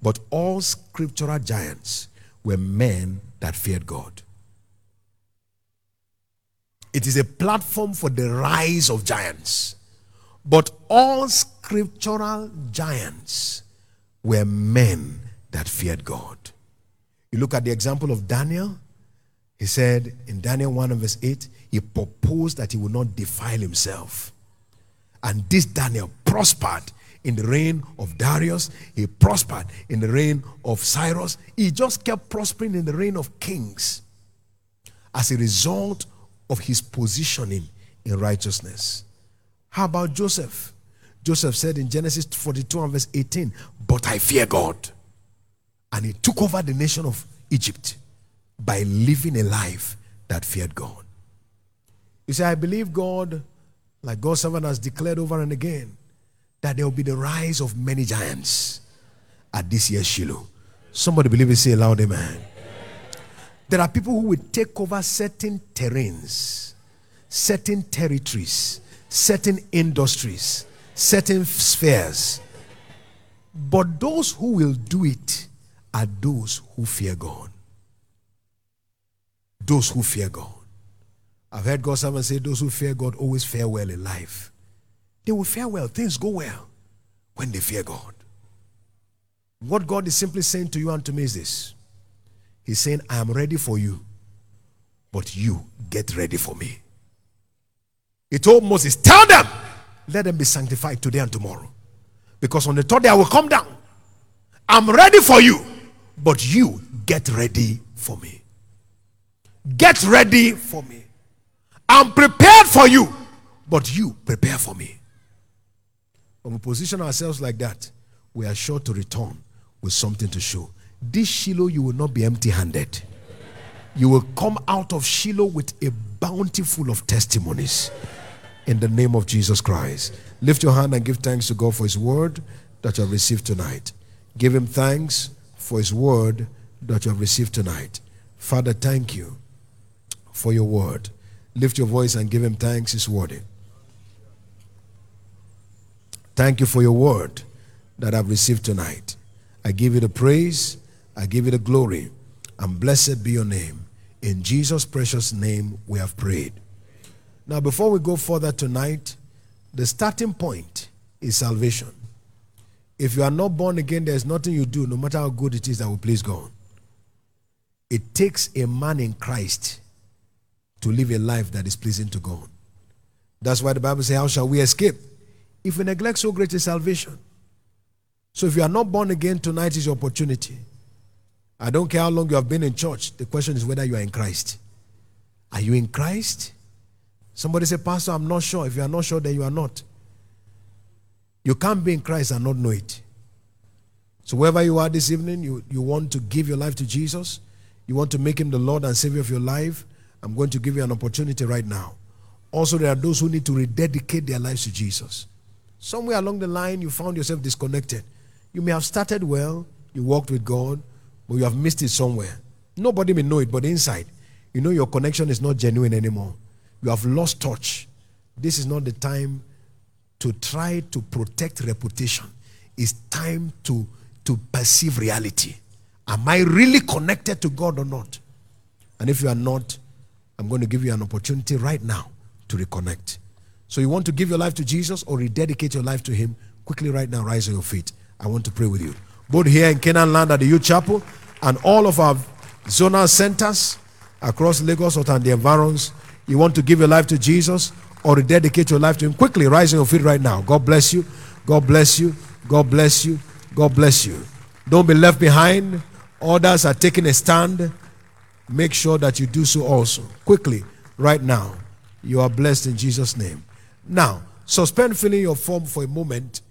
But all scriptural giants were men that feared God. It is a platform for the rise of giants. But all scriptural giants were men that feared God. You look at the example of Daniel. He said in Daniel 1 and verse 8, he proposed that he would not defile himself. And this Daniel prospered in the reign of Darius. He prospered in the reign of Cyrus. He just kept prospering in the reign of kings as a result of his positioning in righteousness. How about Joseph? Joseph said in Genesis 42 and verse 18, "But I fear God." And he took over the nation of Egypt by living a life that feared God. You see, I believe God, like God's servant has declared over and again, that there will be the rise of many giants at this year's Shiloh. Somebody believe it, say a loud amen. There are people who will take over certain terrains, certain territories, certain industries, certain spheres. But those who will do it are those who fear God. Those who fear God. I've heard God's servant say, those who fear God always fare well in life. They will fare well. Things go well when they fear God. What God is simply saying to you and to me is this. He's saying, I am ready for you, but you get ready for me. He told Moses, tell them, let them be sanctified today and tomorrow. Because on the third day, I will come down. I'm ready for you, but you get ready for me. Get ready for me. I'm prepared for you, but you prepare for me. When we position ourselves like that, we are sure to return with something to show. This Shiloh, you will not be empty-handed. You will come out of Shiloh with a bounty full of testimonies. In the name of Jesus Christ. Lift your hand and give thanks to God for his word that you have received tonight. Give him thanks for his word that you have received tonight. Father, thank you for your word. Lift your voice and give him thanks. He's worthy. Thank you for your word that I've received tonight. I give you the praise. I give you the glory. And blessed be your name. In Jesus' precious name we have prayed. Now before we go further tonight, the starting point is salvation. If you are not born again, there is nothing you do, no matter how good it is, that will please God. It takes a man in Christ to live a life that is pleasing to God. That's why the Bible says, how shall we escape if we neglect so great a salvation? So if you are not born again, tonight is your opportunity. I don't care how long you have been in church. The question is whether you are in Christ. Are you in Christ? Somebody say, Pastor, I'm not sure. If you are not sure, then you are not. You can't be in Christ and not know it. So wherever you are this evening, you want to give your life to Jesus. You want to make him the Lord and Savior of your life. I'm going to give you an opportunity right now. Also, there are those who need to rededicate their lives to Jesus. Somewhere along the line, you found yourself disconnected. You may have started well. You walked with God. But you have missed it somewhere. Nobody may know it, but inside, you know your connection is not genuine anymore. You have lost touch. This is not the time to try to protect reputation. It's time to perceive reality. Am I really connected to God or not? And if you are not, I'm going to give you an opportunity right now to reconnect. So you want to give your life to Jesus or rededicate your life to him? Quickly right now, rise on your feet. I want to pray with you. Both here in Canaan Land at the Youth Chapel and all of our zonal centers across Lagos and the environs, you want to give your life to Jesus or dedicate your life to him, quickly rise on your feet right now. God bless you. God bless you. God bless you. God bless you. Don't be left behind. Others are taking a stand. Make sure that you do so also. Quickly, right now. You are blessed in Jesus' name. Now, suspend filling your form for a moment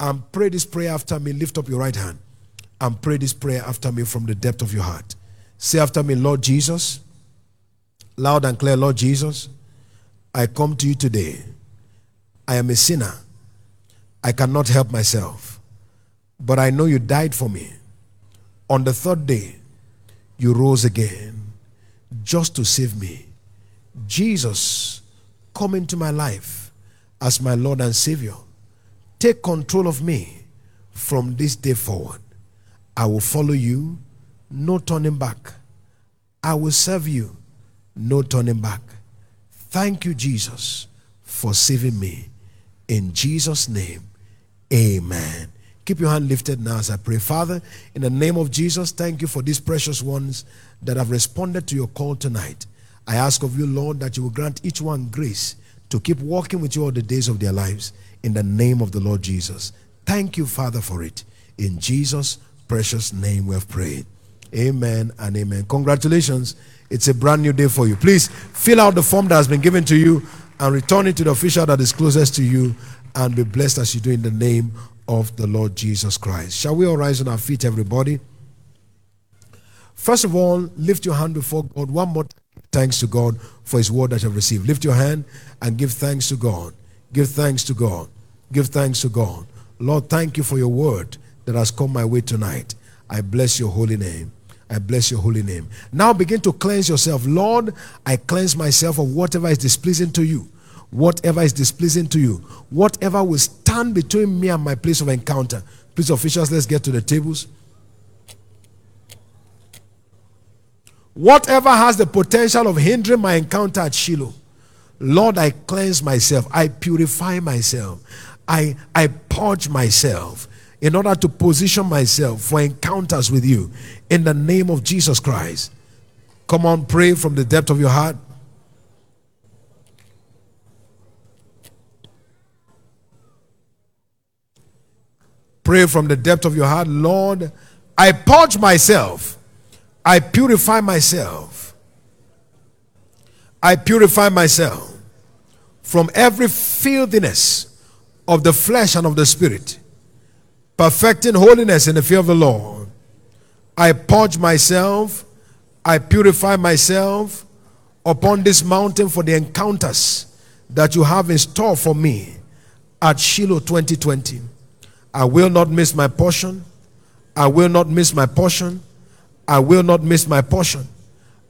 and pray this prayer after me. Lift up your right hand and pray this prayer after me from the depth of your heart. Say after me, Lord Jesus, loud and clear, Lord Jesus, I come to you today. I am a sinner. I cannot help myself. But I know you died for me. On the third day, you rose again just to save me. Jesus, come into my life as my Lord and Savior. Take control of me from this day forward. I will follow you, no turning back. I will serve you, no turning back. Thank you, Jesus, for saving me. In Jesus' name, amen. Keep your hand lifted now as I pray. Father, in the name of Jesus, thank you for these precious ones that have responded to your call tonight. I ask of you, Lord, that you will grant each one grace to keep walking with you all the days of their lives. In the name of the Lord Jesus. Thank you, Father, for it. In Jesus' precious name we have prayed. Amen and amen. Congratulations. It's a brand new day for you. Please fill out the form that has been given to you and return it to the official that is closest to you and be blessed as you do in the name of the Lord Jesus Christ. Shall we all rise on our feet, everybody? First of all, lift your hand before God one more time. Thanks to God for his word that you have received. Lift your hand and give thanks to God. Give thanks to God. Give thanks to God. Lord, thank you for your word that has come my way tonight. I bless your holy name. I bless your holy name. Now begin to cleanse yourself. Lord, I cleanse myself of whatever is displeasing to you. Whatever is displeasing to you. Whatever will stand between me and my place of encounter. Please, officials, let's get to the tables. Whatever has the potential of hindering my encounter at Shiloh, Lord, I cleanse myself. I purify myself. I purge myself in order to position myself for encounters with you in the name of Jesus Christ. Come on, pray from the depth of your heart. Pray from the depth of your heart. Lord, I purge myself. I purify myself. I purify myself from every filthiness of the flesh and of the spirit, perfecting holiness in the fear of the Lord. I purge myself. I purify myself upon this mountain for the encounters that you have in store for me at Shiloh 2020. I will not miss my portion. I will not miss my portion. I will not miss my portion.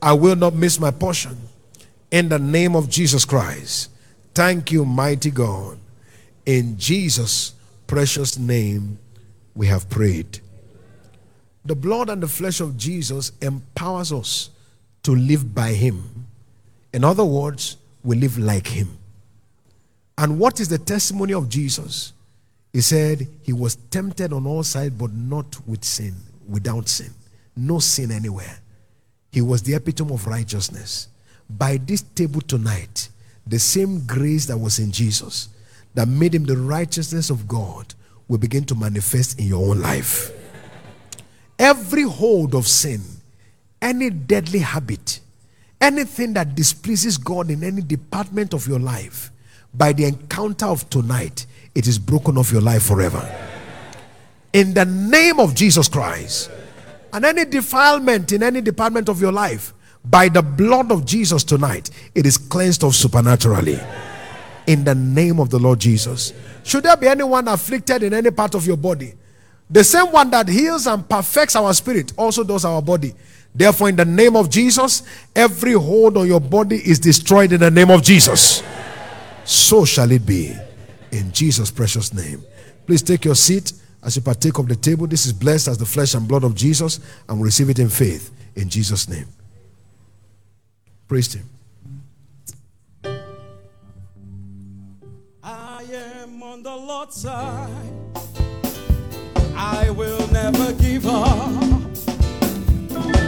I will not miss my portion. In the name of Jesus Christ. Thank you, mighty God. In Jesus' precious name, we have prayed. The blood and the flesh of Jesus empowers us to live by him. In other words, we live like him. And what is the testimony of Jesus? He said he was tempted on all sides, but not with sin, without sin. No sin anywhere. He was the epitome of righteousness. By this table tonight, the same grace that was in Jesus that made him the righteousness of God will begin to manifest in your own life. Every hold of sin, any deadly habit, anything that displeases God in any department of your life, by the encounter of tonight, it is broken off your life forever. In the name of Jesus Christ. And any defilement in any department of your life, by the blood of Jesus tonight, it is cleansed of supernaturally. In the name of the Lord Jesus. Should there be anyone afflicted in any part of your body, the same one that heals and perfects our spirit also does our body. Therefore, in the name of Jesus, every hold on your body is destroyed in the name of Jesus. So shall it be. In Jesus' precious name. Please take your seat. As you partake of the table, this is blessed as the flesh and blood of Jesus, and we receive it in faith, in Jesus' name. Praise him. I am on the Lord's side. I will never give up.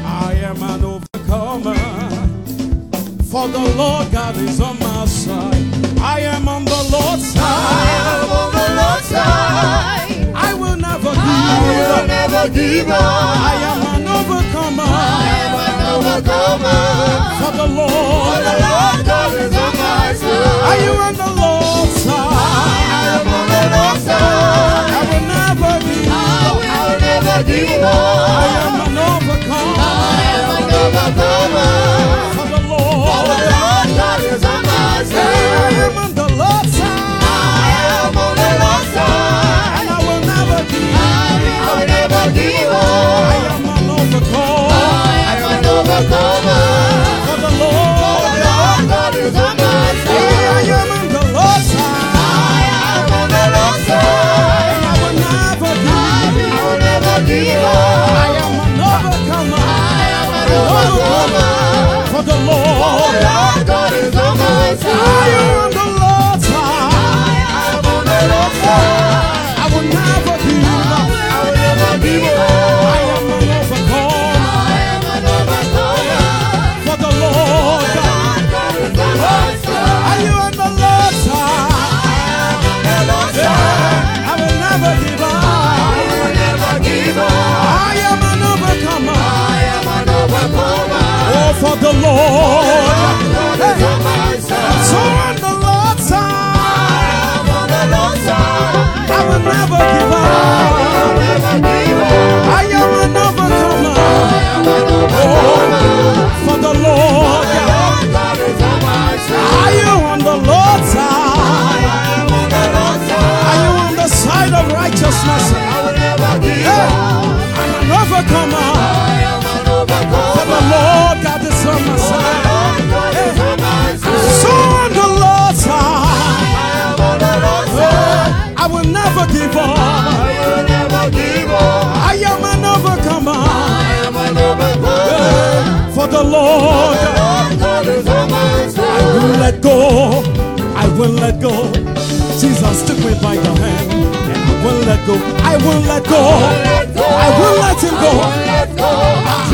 I am an overcomer, for the Lord God is on my side. I am on the Lord's side. I am on the Lord's side. I will never give up. I am an overcomer. I am an overcomer. For the Lord God is on my side. Are you on the Lord's side? I am on the Lord's side. I will never give up. I am an overcomer. I am an overcomer. For the Lord God is on my side. I am on the Lord's side. I am on the Lord's side. And I will never give up. I am an overcomer. I am an overcomer. For the Lord God is on my side. I am on the Lord's side. I am on the Lord's side. And I will never give up. I am an overcomer. I am an overcomer. For the Lord God is on my side. I am on the Lord's side. I am on the Lord's side. For the Lord is on my side. So on the Lord's side. I am on the Lord's side. I will never give up. I will never give up. I am an overcomer. I am an overcomer. For the Lord. let go. I will let go. Jesus took me by the hand, and I will let go. I will let go. I will let him go.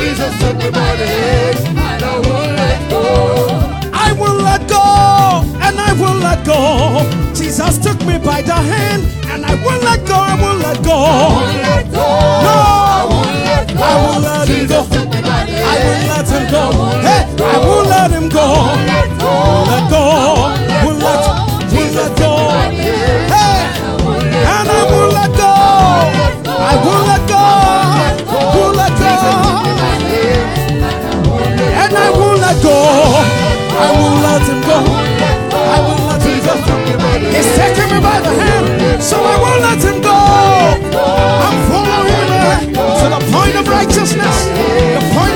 Jesus took me by the hand, and I will let go. I will let go, and I will let go. Jesus took me by the hand, and I will let go. I will let go. No, I will let him go. I will let him go. Hey, I will let him go. Let go. Will let. Will let go. Hey, and I will let go. I will let go. Will let go. And I will let go. I will let him go. I will let him go. He's taking me by the hand, so I will let him go. I'm following him to the point of righteousness.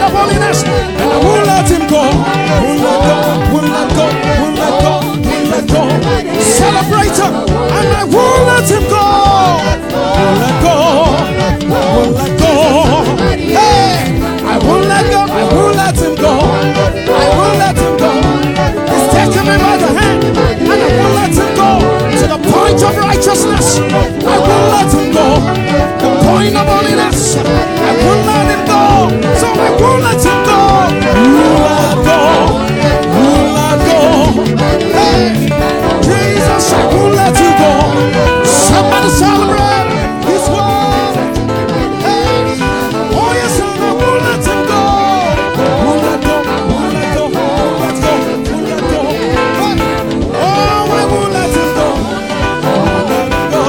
Holiness, and I will let him go. Will let go, will let go, will let go, will let go. Celebrate him, and I will let him go. Will let go, will let go. Hey, I will let go, I will let him go. I will let him go. He's taking me by the hand, and I will let him go to the point of righteousness. I will let him go. The point of holiness, I will let him go. So I won't let him go. You let go. You let go. Hey, Jesus, I won't let you go. Somebody celebrate His word. Hey, oh yes, I won't let him go. Won't let go. Won't let go. Won't let go. Won't let go. Oh, I won't let him go. Won't let him go.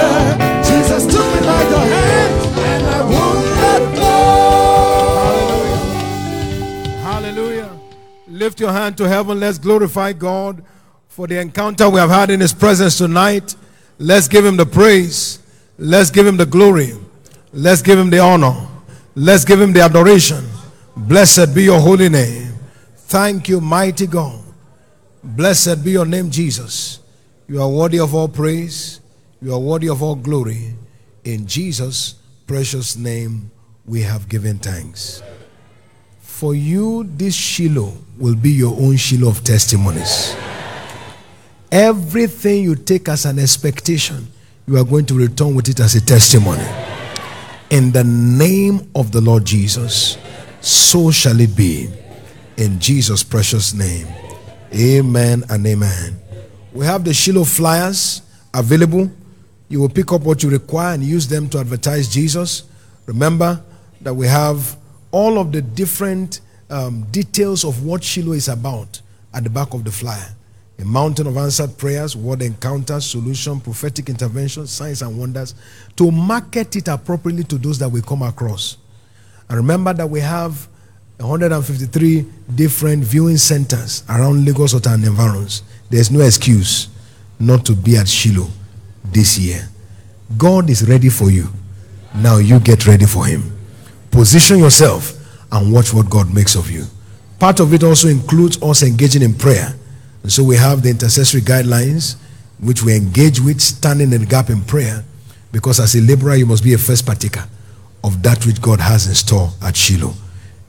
Hey, Jesus took me by the hand, and I won't let go. Hallelujah. Lift your hand to heaven. Let's glorify God for the encounter we have had in His presence tonight. Let's give Him the praise. Let's give Him the glory. Let's give Him the honor. Let's give Him the adoration. Blessed be your holy name. Thank you, mighty God. Blessed be your name, Jesus. You are worthy of all praise. You are worthy of all glory. In Jesus' precious name, we have given thanks. For you, this Shiloh will be your own Shiloh of testimonies. Everything you take as an expectation, you are going to return with it as a testimony. In the name of the Lord Jesus, so shall it be. In Jesus' precious name. Amen and amen. We have the Shiloh flyers available. You will pick up what you require and use them to advertise Jesus. Remember that we have all of the different details of what Shiloh is about at the back of the flyer. A mountain of answered prayers, word encounters, solution, prophetic intervention, signs and wonders, to market it appropriately to those that we come across. And remember that we have 153 different viewing centers around Lagos and environs. There's no excuse not to be at Shiloh this year. God is ready for you. Now you get ready for Him. Position yourself and watch what God makes of you. Part of it also includes us engaging in prayer. And so we have the intercessory guidelines, which we engage with, standing in the gap in prayer, because as a laborer, you must be a first partaker of that which God has in store at Shiloh.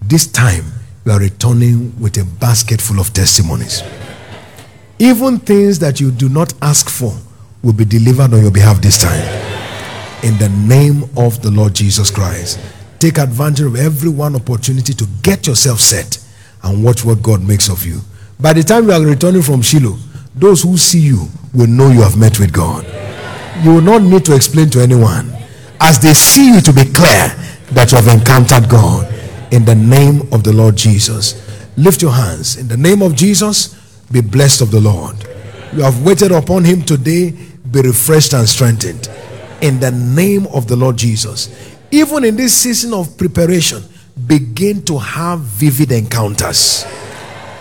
This time, we are returning with a basket full of testimonies. Even things that you do not ask for will be delivered on your behalf this time. In the name of the Lord Jesus Christ. Take advantage of every one opportunity to get yourself set and watch what God makes of you. By the time you are returning from Shiloh, those who see you will know you have met with God. You will not need to explain to anyone. As they see you, to be clear that you have encountered God. In the name of the Lord Jesus. Lift your hands. In the name of Jesus, be blessed of the Lord. You have waited upon Him today. Be refreshed and strengthened. In the name of the Lord Jesus. Even in this season of preparation, begin to have vivid encounters.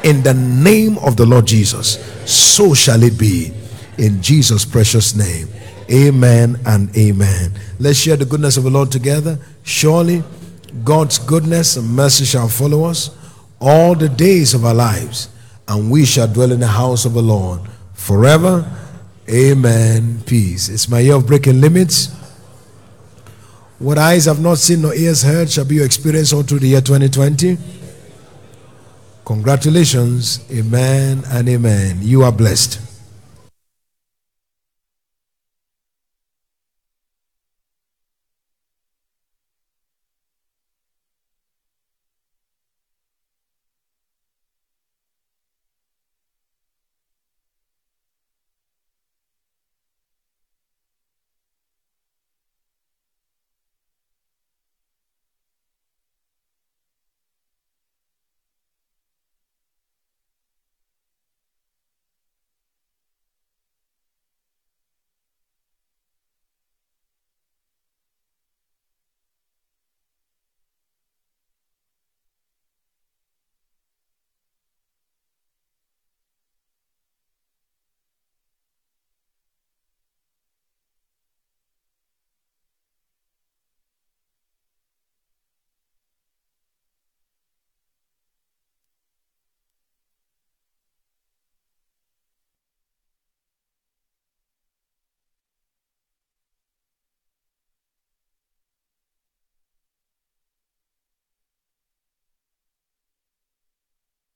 In the name of the Lord Jesus, so shall it be. In Jesus' precious name. Amen and amen. Let's share the goodness of the Lord together. Surely, God's goodness and mercy shall follow us all the days of our lives, and we shall dwell in the house of the Lord forever. Amen. Peace. It's my year of breaking limits. What eyes have not seen nor ears heard shall be your experience all through the year 2020. Congratulations. Amen and amen. You are blessed.